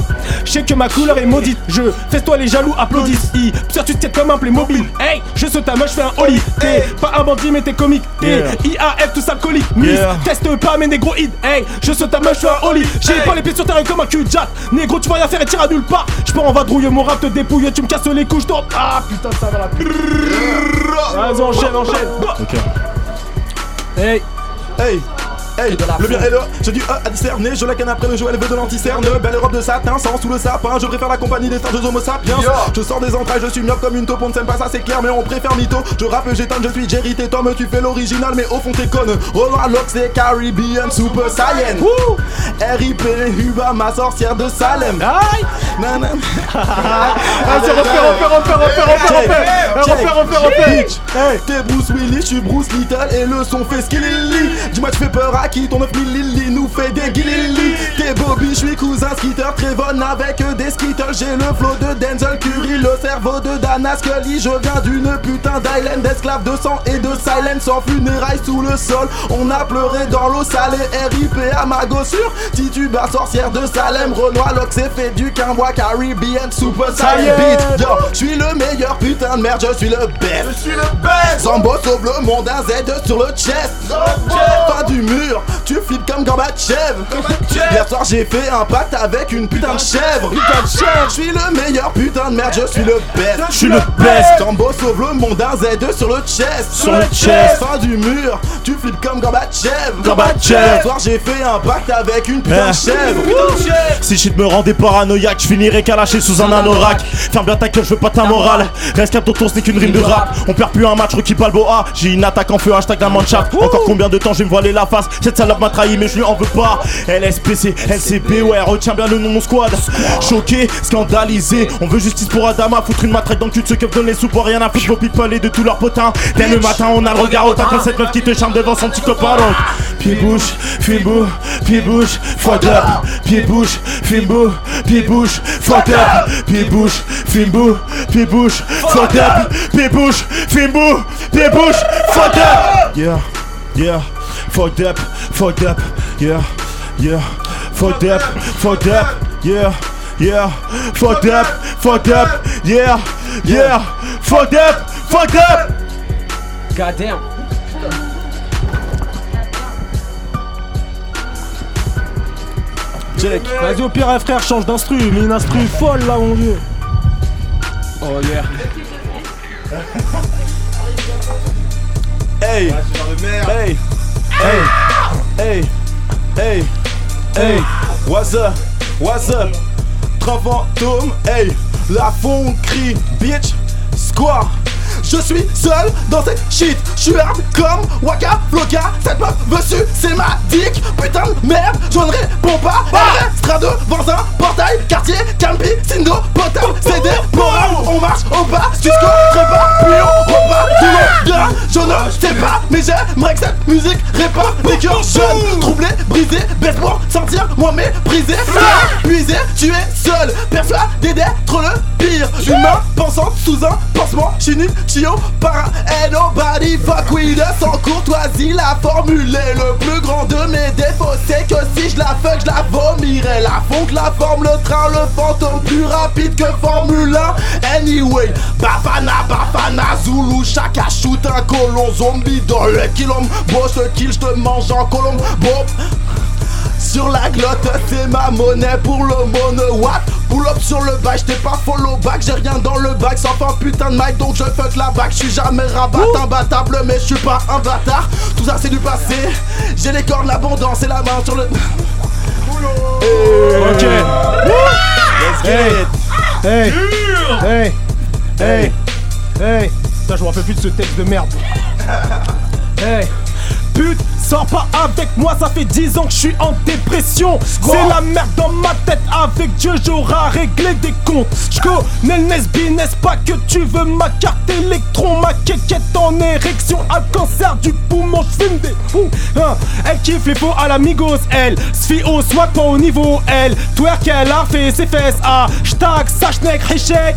Je sais que ma couleur est maudite. Je fais toi les jaloux applaudissent. I pire tu te têtes comme un Playmobil. Hey, je saute ta meuf, j'fais un holly. T'es pas un bandit mais t'es comique. T'es I A F tous alcoolique. Miss, teste pas mes négro hit. Hey, je saute ta meuf, j'fais un holly. J'ai pas les pieds sur terre comme un cul jack. Négro tu vas rien faire et tire à nulle part. J'pars en vadrouille, mon rap te dépouille, tu me casses les couches dans. Ah putain ça va la pire. Enchaîne, enchaîne. Ok. Hey. Hey. Hey, le bien et le, j'ai du E à discerner, je la canne après le jeu, elle veut de l'anticerne. Belle robe de satin, sans sous le sapin, je préfère la compagnie des singes homo sapiens. Je sors des entrailles, je suis myope comme une taupe, on ne s'aime pas ça c'est clair, mais on préfère mytho. Je rappe, j'étonne, je suis Jerry, t'es Tom, tu fais l'original, mais au fond t'es conne. Roland Locke, c'est Caribbean Super Saiyan. R I P Huba, ma sorcière de Salem. Aïe. Nanana. Vas-y, refais, refais, refais, refais, refais, refais, refais, refais. Hey, t'es Bruce Willis, je suis Bruce Little, et le son fait skilly. Dis-moi, tu fais peur à Jackie, ton neuf mille Lili nous fait des guillis. T'es Bobby, je suis cousin Skitter, Trevon avec des Skittles. J'ai le flow de Denzel Curry, le cerveau de Dana Scully. Je viens d'une putain d'island d'esclaves de sang et de silence. Sans funérailles sous le sol, on a pleuré dans l'eau salée. R I P à ma gossure, Tituba sorcière de Salem. Renoir, Lox et fait du Quimbois, Caribbean, Super Saiyan Beat. Yo, je suis le meilleur putain de merde, je suis le best. Je suis le best. Zambo sauve le monde, un Z sur le chest. Pas du mur, tu flippes comme Gorbatchev. Hier soir j'ai fait un pacte avec une putain de chèvre. Je suis le meilleur putain de merde, je suis le best. Je suis le best. Zambo sauve le monde, un Z sur le chest. Sur le chest. Pas du mur, tu flippes comme Gorbatchev. Gorbatchev. Hier soir j'ai fait un pacte avec une putain de chèvre. Si shit me rendait paranoïaque, je finirais calaché sous un anorak. Ferme bien ta gueule, je veux pas ta morale. Reste qu'à ton tour, ce n'est qu'une rime de rap. On perd plus un match, Rocky Balboa. J'ai une attaque en feu, hashtag la manchaft. Encore combien de temps je vais me voiler la face. Cette salope m'a trahi mais je lui en veux pas. L S P C, L C B, ouais, retiens bien le nom mon squad. Choqué, scandalisé, on veut justice pour Adama. Foutre une matraque dans le cul de ceux qui donnent les sous pour rien à foutre vos people et de tous leurs potins. Dès le matin on a le regard au taquin, cette meuf qui te charme devant son petit copain. Pied-bouche, fibou, pied-bouche, fuck up. Pied-bouche, fibou, pied-bouche, fuck up. Pied-bouche, fibou, pied-bouche, fuck up. Pied-bouche, fibou, pied-bouche, fuck up. Yeah, yeah, fuck up, fuck up. Yeah, yeah, fuck up, fuck up. Yeah, yeah, fuck up, fuck up. Yeah, yeah, fuck up, fuck up. Goddamn. Check. Vas-y au pire hein, frère, change d'instru, mais une instru folle là mon dieu. Oh yeah. Hey, hey, hey, hey, hey, what's up, what's up, Train Fantôme, hey, la Phonkerie, bitch, square. Je suis seul dans cette shit, je suis hard comme Waka Flocka. Cette meuf veut su, c'est ma dick. Putain de merde, je ne réponds pas. Elle restera devant un portail. Quartier, Campi, Sindo, Potable, c'est des porables. On marche au bas, jusqu'au trépas, puis on repas. Tout le bien, je ne sais pas, mais j'aimerais que cette musique répare les cœurs jeunes. Troublé, brisé, baisse pour sentir moins méprisé. Puisé, tu es seul, persuadé d'être le pire. Humain, pensant sous un pansement, chini, chini. Par un nobody fuck with us. Sans courtoisie la formule est le plus grand de mes défauts. C'est que si je la fuck je la vomirai. La fonte, la forme, le train, le fantôme plus rapide que Formule un. Anyway, Bafana, Bafana, Zulu, Chaka, shoot un colon. Zombie dans le kilom, beau ce kill, je te mange en colombe. Bon, sur la glotte, c'est ma monnaie pour le mono watt. Pull up sur le bac, j't'ai pas follow back, j'ai rien dans le bac, sans fin putain de mic donc je fuck la bac, j'suis jamais rabat, imbattable mais j'suis pas un bâtard, tout ça c'est du passé, j'ai les cornes, l'abondance et la main sur le... Hey. Ok. Let's get hey. It. Hey. Hey. Hey. Hey. Putain je me rappelle plus de ce texte de merde. Hey. Pute, sors pas avec moi, ça fait dix ans que je suis en dépression. Squat. C'est la merde dans ma tête, avec Dieu j'aurai réglé des comptes. Je connais le Nesby, n'est-ce pas que tu veux ma carte électron. Ma kékette en érection, un cancer du poumon, je fume des fous hein. Elle kiffe les faux à la Migos, elle s'fie au swag, pas au niveau, elle twerk, elle a fait ses fesses à Hashtag, Hashtag, Hashtag.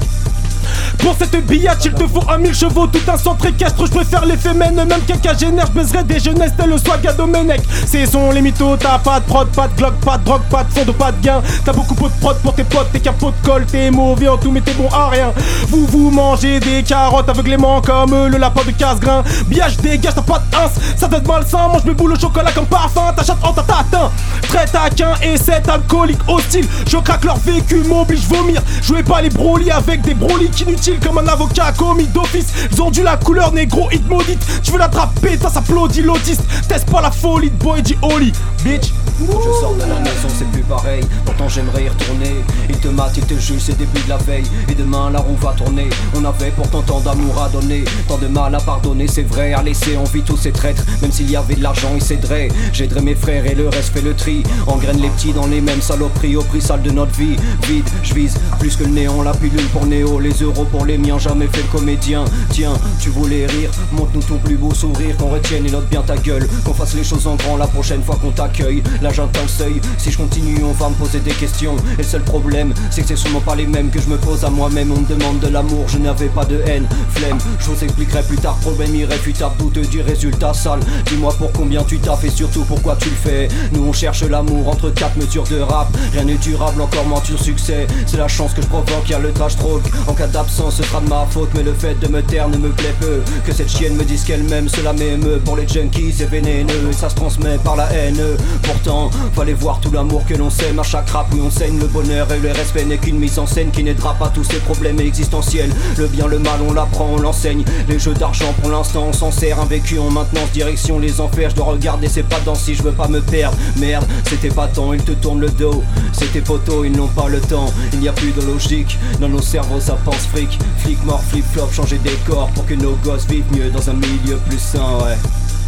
Pour cette billette, il te faut un mille chevaux, tout un centre équestre. Je préfère les fémènes, même qu'un cagénaire. Je baiserai des jeunesses, tel le swag à Domenech. C'est son les mythos, t'as pas de prod, pas de glock, pas de drogue, pas de fond de pas de gain. T'as beaucoup de prod pour tes potes, t'es qu'un pot de colle, t'es mauvais en tout, mais t'es bon à rien. Vous vous mangez des carottes aveuglément comme le lapin de casse-grain. Biage, dégage, t'as pas de ins, ça te malsain. Mange mes boules au chocolat comme parfum, ta chatte en tatin. Très taquin et cet alcoolique hostile. Je craque leur vécu, m'oblige vomir. Jouez pas les brolis avec des brolis inutiles comme un avocat commis d'office. Ils ont dû la couleur négro, hit maudite. Tu veux l'attraper, t'as s'applaudit l'autiste. Teste pas la folie de boy, dit holy bitch. Quand je sors de la maison c'est plus pareil. Pourtant j'aimerais y retourner. Ils te matent, ils te jugent, c'est début de la veille. Et demain la roue va tourner. On avait pourtant tant d'amour à donner, tant de mal à pardonner, c'est vrai. À laisser en vie tous ces traîtres. Même s'il y avait de l'argent ils céderaient. J'aiderais mes frères et le reste fait le tri. Engraine les petits dans les mêmes saloperies. Au prix sale de notre vie, vide, je vise plus que le néant. La pilule pour Néo, les euros pour pour les miens, jamais fait le comédien. Tiens, tu voulais rire, montre-nous ton plus beau sourire, qu'on retienne et note bien ta gueule, qu'on fasse les choses en grand la prochaine fois qu'on t'accueille. Là j'atteins le seuil, si je continue on va me poser des questions. Et le seul problème, c'est que c'est sûrement pas les mêmes que je me pose à moi-même. On me demande de l'amour, je n'avais pas de haine, flemme. Je vous expliquerai plus tard, problème irréfutable, douteux du résultat sale. Dis-moi pour combien tu taffes et surtout pourquoi tu le fais. Nous on cherche l'amour entre quatre mesures de rap. Rien n'est durable, encore mentir succès. C'est la chance que je provoque, y'a le trash talk. En cas d'absence, ce sera de ma faute, mais le fait de me taire ne me plaît peu. Que cette chienne me dise qu'elle m'aime, cela m'émeut. Pour les junkies, c'est vénéneux et ça se transmet par la haine. Pourtant, fallait voir tout l'amour que l'on sème. À chaque rap, oui, on saigne le bonheur et le respect n'est qu'une mise en scène qui n'aidera pas tous ces problèmes existentiels. Le bien, le mal, on l'apprend, on l'enseigne. Les jeux d'argent, pour l'instant, on s'en sert. Un vécu en maintenance, direction les enfers. Je dois regarder ses pas dans si je veux pas me perdre. Merde, c'était pas tant, ils te tournent le dos. C'est tes potos, ils n'ont pas le temps. Il n'y a plus de logique, dans nos cerveaux, ça pense fric. Flic mort, flip flop, changer des corps pour que nos gosses vivent mieux dans un milieu plus sain, ouais.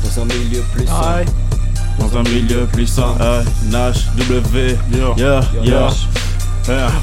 Dans un milieu plus sain. Aye. Dans un milieu plus sain, N H W, yeah, yeah.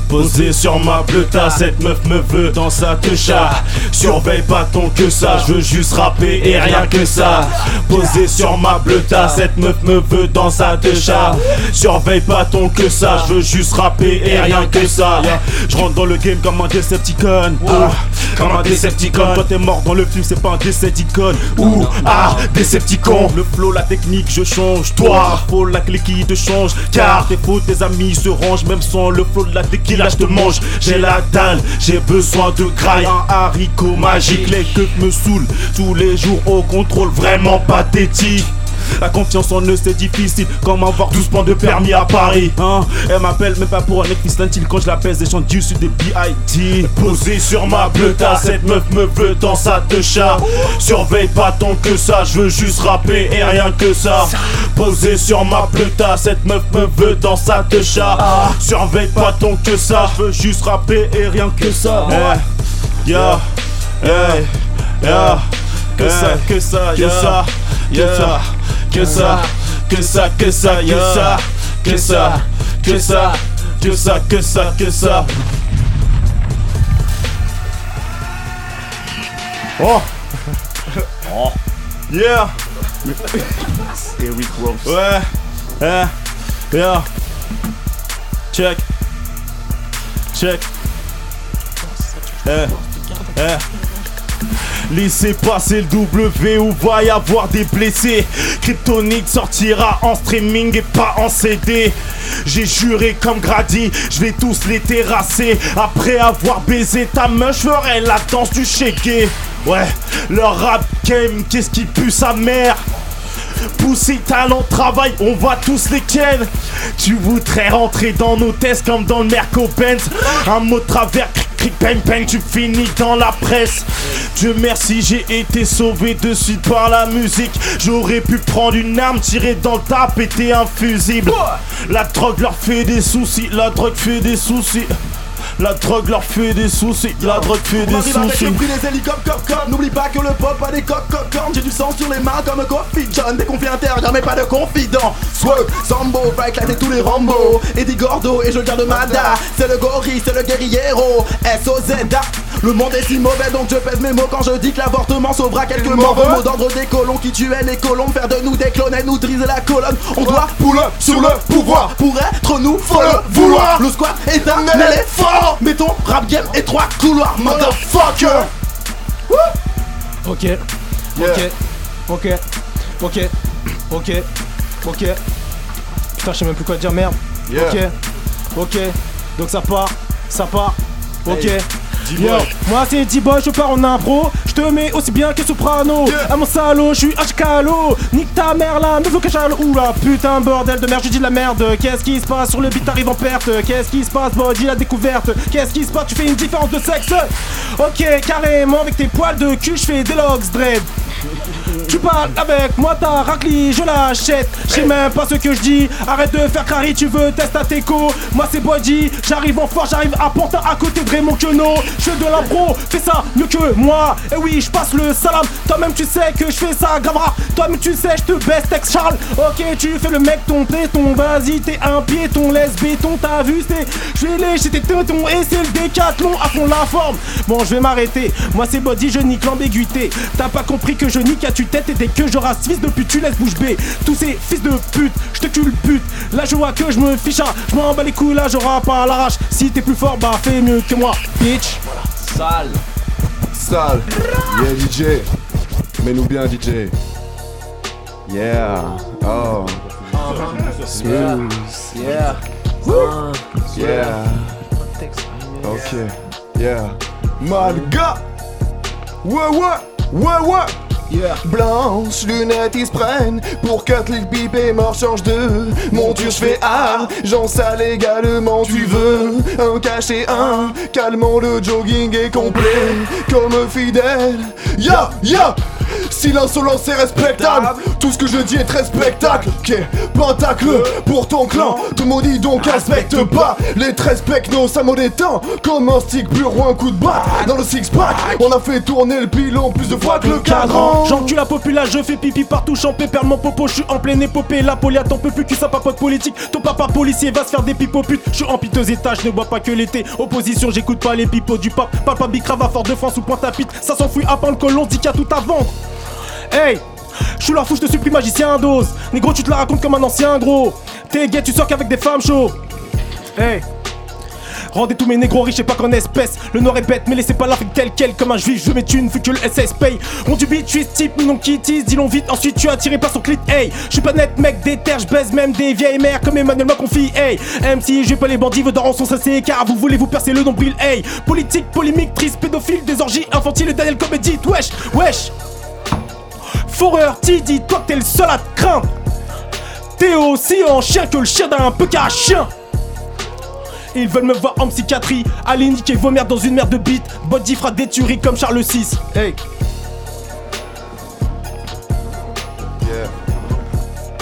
Posé sur ma bleuta, cette meuf me veut dans sa techa. Surveille pas ton que ça, je veux juste rapper et rien que ça. Posé sur ma bleuta, cette meuf me veut dans sa techa. Surveille pas ton que ça, je veux juste rapper et rien que ça. Je rentre dans le game comme un Decepticon, ah, comme un Decepticon. Toi t'es mort dans le film, c'est pas un Decepticon. Ouh, ah, Decepticon. Le flow, la technique, je change. Toi, faut la clé qui te change. Car tes faux, tes amis se rangent, même sans le flow. La tequila je te mange, j'ai la dalle, j'ai besoin de graille. Un haricot magique, les queues me saoulent. Tous les jours au contrôle, vraiment pathétique. La confiance en eux c'est difficile, comme avoir douze points de permis à Paris, hein. Elle m'appelle même pas pour un existentiel, quand je l'appelle des chants du sud des B I D. Posé sur ma bleuta, cette meuf me veut dans sa techa. Surveille pas tant que ça, je veux juste rapper et rien que ça. Posé sur ma bleuta, cette meuf me veut dans sa techa. Surveille pas tant que ça, je veux juste rapper et rien que ça. Hey, yeah, hey, yeah. Que ça, que ça, que ça, que ça. Que ça, que ça, que ça, que ça, que ça, que ça, que ça, que ça, que ça. Oh, oh, yeah. Eric Ross. Ouais, yeah, yeah. Check, check. Eh, eh. Laissez passer le W ou va y avoir des blessés. Kryptonique sortira en streaming et pas en C D. J'ai juré comme Grady, je vais tous les terrasser. Après avoir baisé ta meuf, je ferai la danse du Shakewell. Ouais, leur rap game, qu'est-ce qui pue sa mère. Pousser talent, travail, on va tous les ken. Tu voudrais rentrer dans nos tests comme dans le Merco-Benz. Un mot de travers, cric, bang, bang, tu finis dans la presse. Dieu merci, j'ai été sauvé de suite par la musique. J'aurais pu prendre une arme, tirer dans le tas, péter un fusible. La drogue leur fait des soucis, la drogue fait des soucis. La drogue leur fait des soucis, la drogue fait des soucis. On arrive avec le prix des hélicoptères, cop. N'oublie pas que le pop a des coques, coques, cornes. J'ai du sang sur les mains comme Coffee John. Des conflits internes, jamais pas de confident. Swag, Sambo, va éclater tous les Rambo. Et des Gordo, et je garde Mada. C'est le gorille, c'est le guerriero. S O Z A. Le monde est si mauvais donc je pèse mes mots quand je dis que l'avortement sauvera quelques morts. Au mot d'ordre des colons qui tuaient les colons. Faire de nous des clones et nous driser la colonne. On doit pull up sur le pouvoir. Pour être nous, faut le vouloir. Le squat est un éléphant. Mettons rap game et trois couloirs, motherfucker. Ok, ok, ok, ok, ok, ok. Putain, je sais même plus quoi dire, merde. Yeah. Ok, ok, donc ça part, ça part, ok. Hey. Yo, moi c'est D-Boy, je pars en impro. Je te mets aussi bien que Soprano. Yeah. À mon salaud, je suis H K L O. Nique ta mère là, me que j'allais. Oula, putain, bordel de merde, je dis de la merde. Qu'est-ce qui se passe sur le beat, t'arrives en perte. Qu'est-ce qui se passe, body, la découverte. Qu'est-ce qui se passe, tu fais une différence de sexe. Ok, carrément, avec tes poils de cul, je fais des logs dread. Tu parles avec moi, ta raclie, je l'achète. J'ai même pas ce que je dis. Arrête de faire crari, tu veux test à teco. Moi c'est Boydi, j'arrive en force, j'arrive à Pantin à côté de Raymond Queneau. Je fais de l'impro, fais ça mieux que moi. Et oui, je passe le salam. Toi-même tu sais que je fais ça grave rare. Toi-même tu sais, je te baisse, texte Charles. Ok, tu fais le mec, ton péton. Vas-y, t'es un piéton, laisse béton. T'as vu, c'est. Je vais lécher tes tétons et c'est le décathlon à fond la forme. Bon, je vais m'arrêter. Moi c'est Boydi, je nique l'ambiguïté. T'as pas compris que je nique à tue-tête et dès que je rase fils de pute, tu laisses bouche bée. Tous ces fils de pute, je te cule pute. Là je vois que je me fiche, je m'en bats les couilles, là j'aurai pas l'arrache. Si t'es plus fort, bah fais mieux que moi, bitch. Sale, sale. Yeah D J, mets-nous bien D J. Yeah, oh, smooth. Yeah, yeah, ok, yeah. Malga, ouais ouais, ouais ouais. Yeah. Blanche, lunettes, ils se prennent pour cut les bip et mort, change de monture, je fais art, j'en sale également, tu veux un cachet, un calmant, le jogging est complet, comme fidèle, ya, yeah, ya yeah. Si l'insolence est respectable, tout ce que je dis est très spectacle. Ok, pentacle pour ton clan. Tout mon dit donc respecte pas. Les treize pecnos, ça m'en détend. Comme un stick pur ou un coup de batte. Dans le six-pack, on a fait tourner le pilon plus de fois que le cadran. J'encule la populace, je fais pipi partout, champé, perds mon popo. Je suis en pleine épopée, la polia t'en peut plus, cul sa papote politique. Ton papa policier va se faire des pipos putes. Je suis en piteux étage, je ne bois pas que l'été. Opposition, j'écoute pas les pipos du pape. Papa bicrave à Fort de France ou Pointe à Pitre. Ça s'enfuit avant le colon, dit qu'il y a tout à vendre. Hey, je suis leur fou, je te suis pris magicien dose. Négro, tu te la racontes comme un ancien gros. T'es gay, tu sors qu'avec des femmes chauds. Hey, rendez tous mes négros riches et pas qu'en espèces. Le noir est bête, mais laissez pas l'Afrique telle quelle. Comme un juif, je veux mes thunes, fut que le S S paye. On du beat, suis type, non kitties, dis-l'on vite. Ensuite, tu as tiré par son clit, hey. Je suis pas net, mec, des terres, je baise même des vieilles mères. Comme Emmanuel Macron, fille, hey. M C, j'ai pas les bandits, vos darons sont cessés, car vous voulez vous percer le nombril, hey. Politique, polémique, triste, pédophile, des orgies infantiles, et Daniel Cobb dit, wesh, wesh. Foreur, Tidi, toi que t'es le seul à te craindre. T'es aussi en chien que le chien d'un peu qu'à chien. Ils veulent me voir en psychiatrie. Allez niquer vos merdes dans une merde de bite. Body fera des tueries comme Charles six. Hey. Yeah.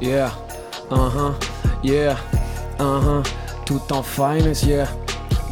Yeah. Yeah. Uh-huh. Yeah. Uh-huh. Tout en finance, yeah.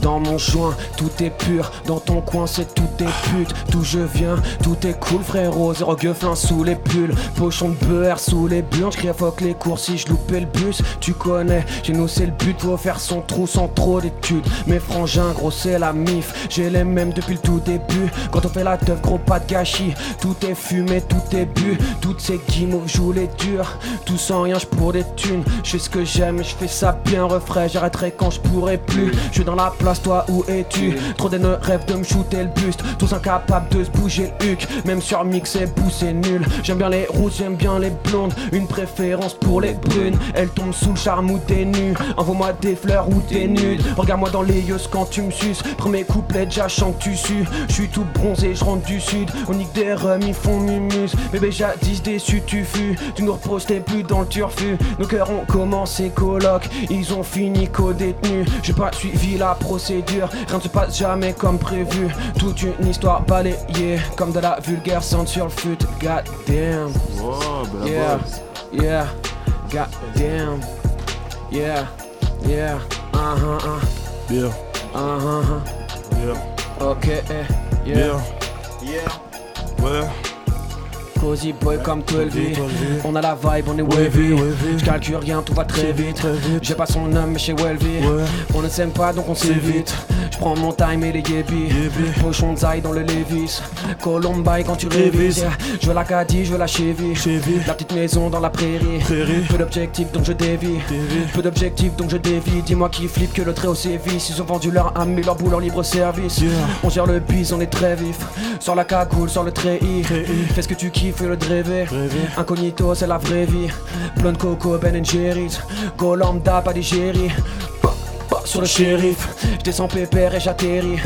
Dans mon joint, tout est pur, dans ton coin c'est tout des putes. D'où je viens, tout est cool frérot, zéro gueuflin sous les pulls. Pochon de beurre sous les bulles, j'crie à fuck les cours si je loupais le bus. Tu connais, chez nous c'est le but, faut faire son trou sans trop d'études. Mes frangins gros c'est la mif, j'ai les mêmes depuis le tout début. Quand on fait la teuf gros pas de gâchis, tout est fumé, tout est bu. Toutes ces guimauves jouent les durs, tout sans rien j'pour des thunes. J'fais ce que j'aime et j'fais ça bien refrais, j'arrêterai quand j'pourrai plus. J'suis dans la place, toi où es-tu? Trop d'haineux rêve de me shooter le buste. Tous incapables de se bouger le huc. Même sur mix et bout c'est nul. J'aime bien les routes, j'aime bien les blondes. Une préférence pour les brunes. Elles tombent sous le charme ou t'es nu. Envoie-moi des fleurs ou t'es nude. Regarde-moi dans les yeux quand tu me suces. Premier couplet déjà chant que tu sues. J'suis tout bronzé, j'rentre du sud. On nique des rums, ils font mumus. Bébé jadis déçu tu fus. Tu nous reproches t'es plus dans le turfu. Nos cœurs ont commencé coloc. Ils ont fini co-détenus. J'ai pas suivi la procédure. C'est dur, rien ne se passe jamais comme prévu. Toute une histoire balayée, comme de la vulgaire scène sur le fut. God damn. Wow, bah yeah, yeah, god damn. Yeah, yeah, uh-huh, uh. Yeah, uh-huh, yeah. Ok, eh, yeah, yeah, yeah. Ouais. Cozy boy comme toi le vit. On a la vibe, on est wavy. Je calcule rien, tout va très vite. J'ai pas son homme mais chez Welvy. On ne s'aime pas donc on s'évite. Je prends mon time et les yébis. Pochon d'ail dans le Levis. Columbine quand tu révises. Je veux la Cadie, je veux la Chevy. La petite maison dans la prairie. Peu d'objectifs donc je dévie. Peu d'objectifs donc je dévie. Dis-moi qui flippe que le trait au sévice. Ils ont vendu leur âme et leur boule en libre service. On gère le bise, on est très vif. Sors la cagoule, sors le treillis. Fais ce que tu kiffes. Fais le rêver, incognito c'est la vraie vie. Blonde coco, Ben and Jerry's. Go lambda, pas digéri. Bah, bah, Fuck sur le shérif, j'étais sans pépère et j'atterris.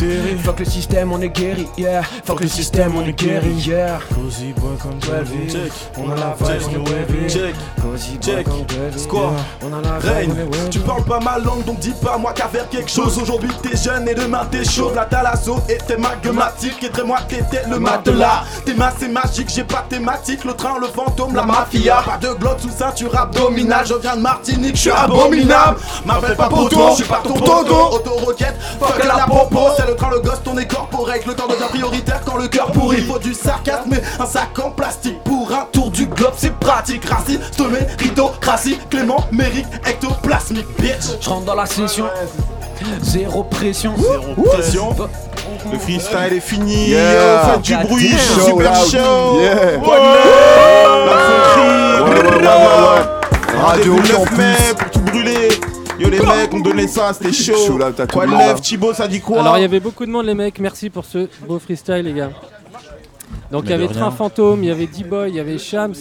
Fuck le système, on est guéri, yeah. Fuck le système, on est guéri, yeah. Cozy boy comme Delvin, on a la vibe, on est wavy. Check, cozy boy comme Delvin, squat, on a la vibe, on est wavy. Tu parles pas ma langue, donc dis pas moi qu'à faire quelque chose. Aujourd'hui t'es jeune et demain t'es chauve. La thalasso était magmatique et très moi t'étais le matelas. Tes mains c'est magique, j'ai pas thématique. Le train, le fantôme, la mafia. Pas de glotte sous ceinture abdominale. Je viens de Martinique, je suis abominable. M'appelle pas poto, je suis pas ton tonton. Autoroquette, fuck la popo. C'est le train, le gosse, ton est corporate. Le temps devient prioritaire quand le cœur pourrit. Faut du sarcasme et un sac en plastique. Pour un tour du globe, c'est pratique. Raciste, stomé, ridocratie. Clément, mérite, ectoplasmique, bitch. Je rentre dans la session. Zéro pression, zéro pression. Le freestyle est fini, yeah. Faites du bruit, show super loud. Show yeah. Bonne heure, la Phonkerie. Radio Campus pour tout brûler. Yo les mecs, on donnait ça, c'était chaud. Quoi de neuf, Thibaut, ça dit quoi? Alors il y avait beaucoup de monde les mecs, merci pour ce beau freestyle les gars. Donc il y avait Train Fantôme, il y avait D-Boy, il y avait Shams.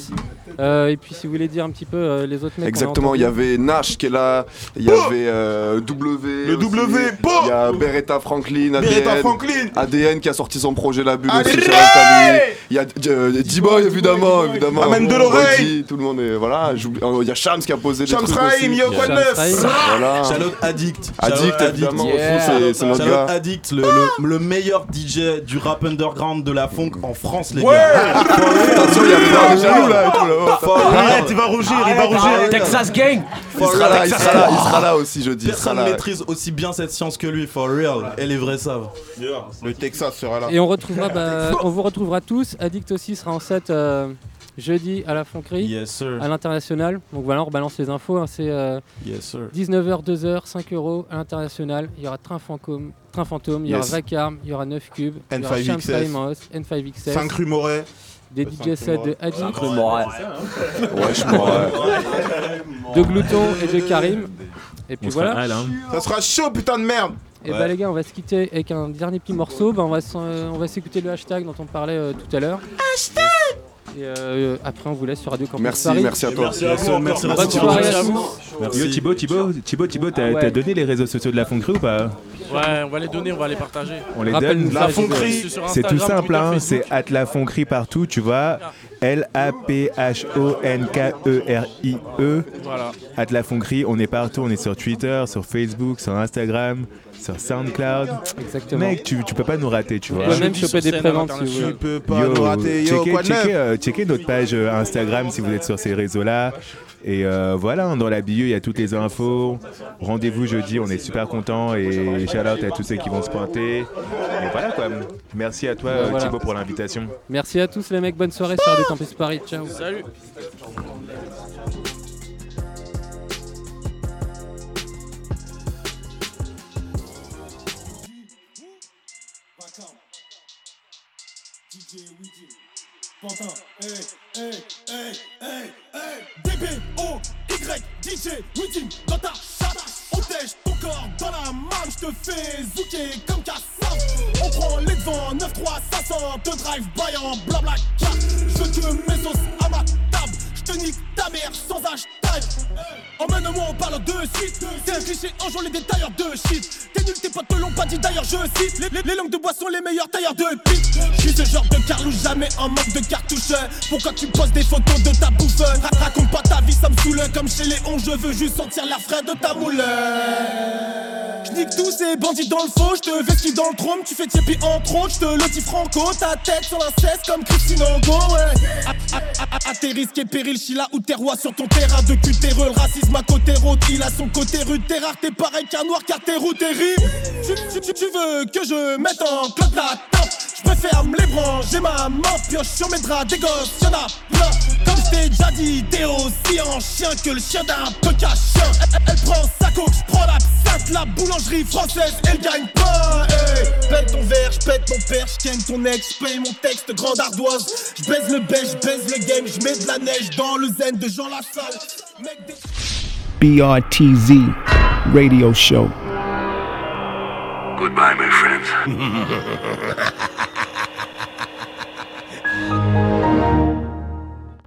Euh, et puis si vous voulez dire un petit peu euh, les autres mecs. Exactement, il y avait Nash qui est là, il y avait euh, W. Le aussi. W, il y a Beretta Franklin, A D N, A D N qui a sorti son projet La Bulle aussi. Il y a D-Boy évidemment, évidemment. Amène Deloraine. Tout le monde est voilà. Il y a Shams qui a posé des trucs aussi. Shams Raim, yo quoi de neuf? Voilà. Shalot Addict. Addict évidemment. C'est notre gars. Addict, le meilleur D J du rap underground de la funk en France les gars. Attention, il y a des jaloux là. Arrête, il va rougir, il va rougir. Texas Gang. Il sera là, il sera là aussi jeudi. Personne ne maîtrise aussi bien cette science que lui, for real. Et les vrais savent. Le Texas sera là. Et on retrouvera, bah, on vous retrouvera tous. Addict aussi sera en set euh, jeudi à la Phonkerie, yes, à l'international. Donc voilà, on rebalance les infos. Hein. C'est euh, yes, dix-neuf heures, deux heures, cinq euros à l'international. Il y aura Train Fantôme, Train Fantôme. Il y aura Vacarme, il y aura neuf cubes, N cinq X S, N cinq X S, cinq rue Moret. Des D J sets de Addict, ouais, je de Glouton et de Karim. Et puis on voilà. Sera là, hein. Ça sera chaud, putain de merde. Et ouais. Bah les gars, on va se quitter avec un dernier petit morceau. Bah, on va on va s'écouter le hashtag dont on parlait euh, tout à l'heure. Hashtag. Et euh, après, on vous laisse sur Radio Campus merci, Paris. Merci, à toi. Merci à toi. Merci, merci, merci, merci, merci, merci. Yo, Thibaut, Thibaut, Thibaut, Thibaut, t'as, ah ouais. t'as donné les réseaux sociaux de la Phonkerie ou pas? Ouais, on va les donner, on va les partager. On les Rappel donne. La Phonkerie, c'est tout simple, hein. C'est at la Phonkerie partout, tu vois. L A P H O N K E R I E. Voilà. At la Phonkerie, on est partout, on est sur Twitter, sur Facebook, sur Instagram. Sur Soundcloud. Exactement. Mec, tu, tu peux pas nous rater, tu vois. Ouais, même choper des préventes. Tu peux pas yo, nous rater. Yo, checkez, quoi de checkez, euh, checkez notre page euh, Instagram si vous êtes sur ces réseaux-là. Et euh, voilà, dans la bio, il y a toutes les infos. Rendez-vous jeudi, on est super contents. Et shout out à tous ceux qui vont se pointer. Et voilà quoi. Merci à toi, bah, voilà. Thibaut, pour l'invitation. Merci à tous les mecs. Bonne soirée sur Radio Campus Paris. Ciao. Salut. D J Weedim, Pantin, hey, hey, hey, hey, hey. D B O Y, D J Weedim, dans ta chatte. On tèche ton corps dans la main, je te fais zouker comme Kassam. On prend les devants, neuf trois cinq cents, te drive by en blabla quatre. Je te mets sauce à ma table, je te nique ta mère sans hashtag. Emmène-moi, on parle de suite. C'est un cliché, un jour les détailleurs de shit. T'es nul, tes potes te l'ont pas dit, d'ailleurs je cite. Les, les, les langues de bois sont les meilleurs tailleurs de pipe. J'suis ce genre de carlouche, jamais en manque de cartouche. Pourquoi tu poses des photos de ta bouffe? Raconte pas ta vie, ça me saoule. Comme chez Léon, je veux juste sentir l'air frais de ta moule. J'nique tous ces bandits dans le faux, j'te vestis dans le trône. Tu fais tiépi en trône, j'te le dis franco. Ta tête sur la cesse comme Christine Angot, ouais. A tes risques et périls, j'suis là où t'es roi sur ton terrain de cul, t'es re. Le racisme à côté route, il a son côté rude. T'es rare, t'es pareil qu'un noir car t'es roux, t'es rimes. Tu veux que je mette en clope la table? J'préferme les branches, j'ai ma main, pioche sur mes draps, des gosses, y'en a plein. Comme j't'ai déjà dit, t'es aussi en chien que le chien d'un peu qu'à chien. Elle, elle prend sa coke, j'prends l'absinthe, la boulangerie française, elle gagne pas. Hey. Pète ton verre, j'pète ton père, j'ken ton ex, j'paye mon texte, grande ardoise. J'baise le bèche, j'baise le game, j'mets de la neige dans le zen de Jean Lassalle. B R T Z radio show. Goodbye, my friends.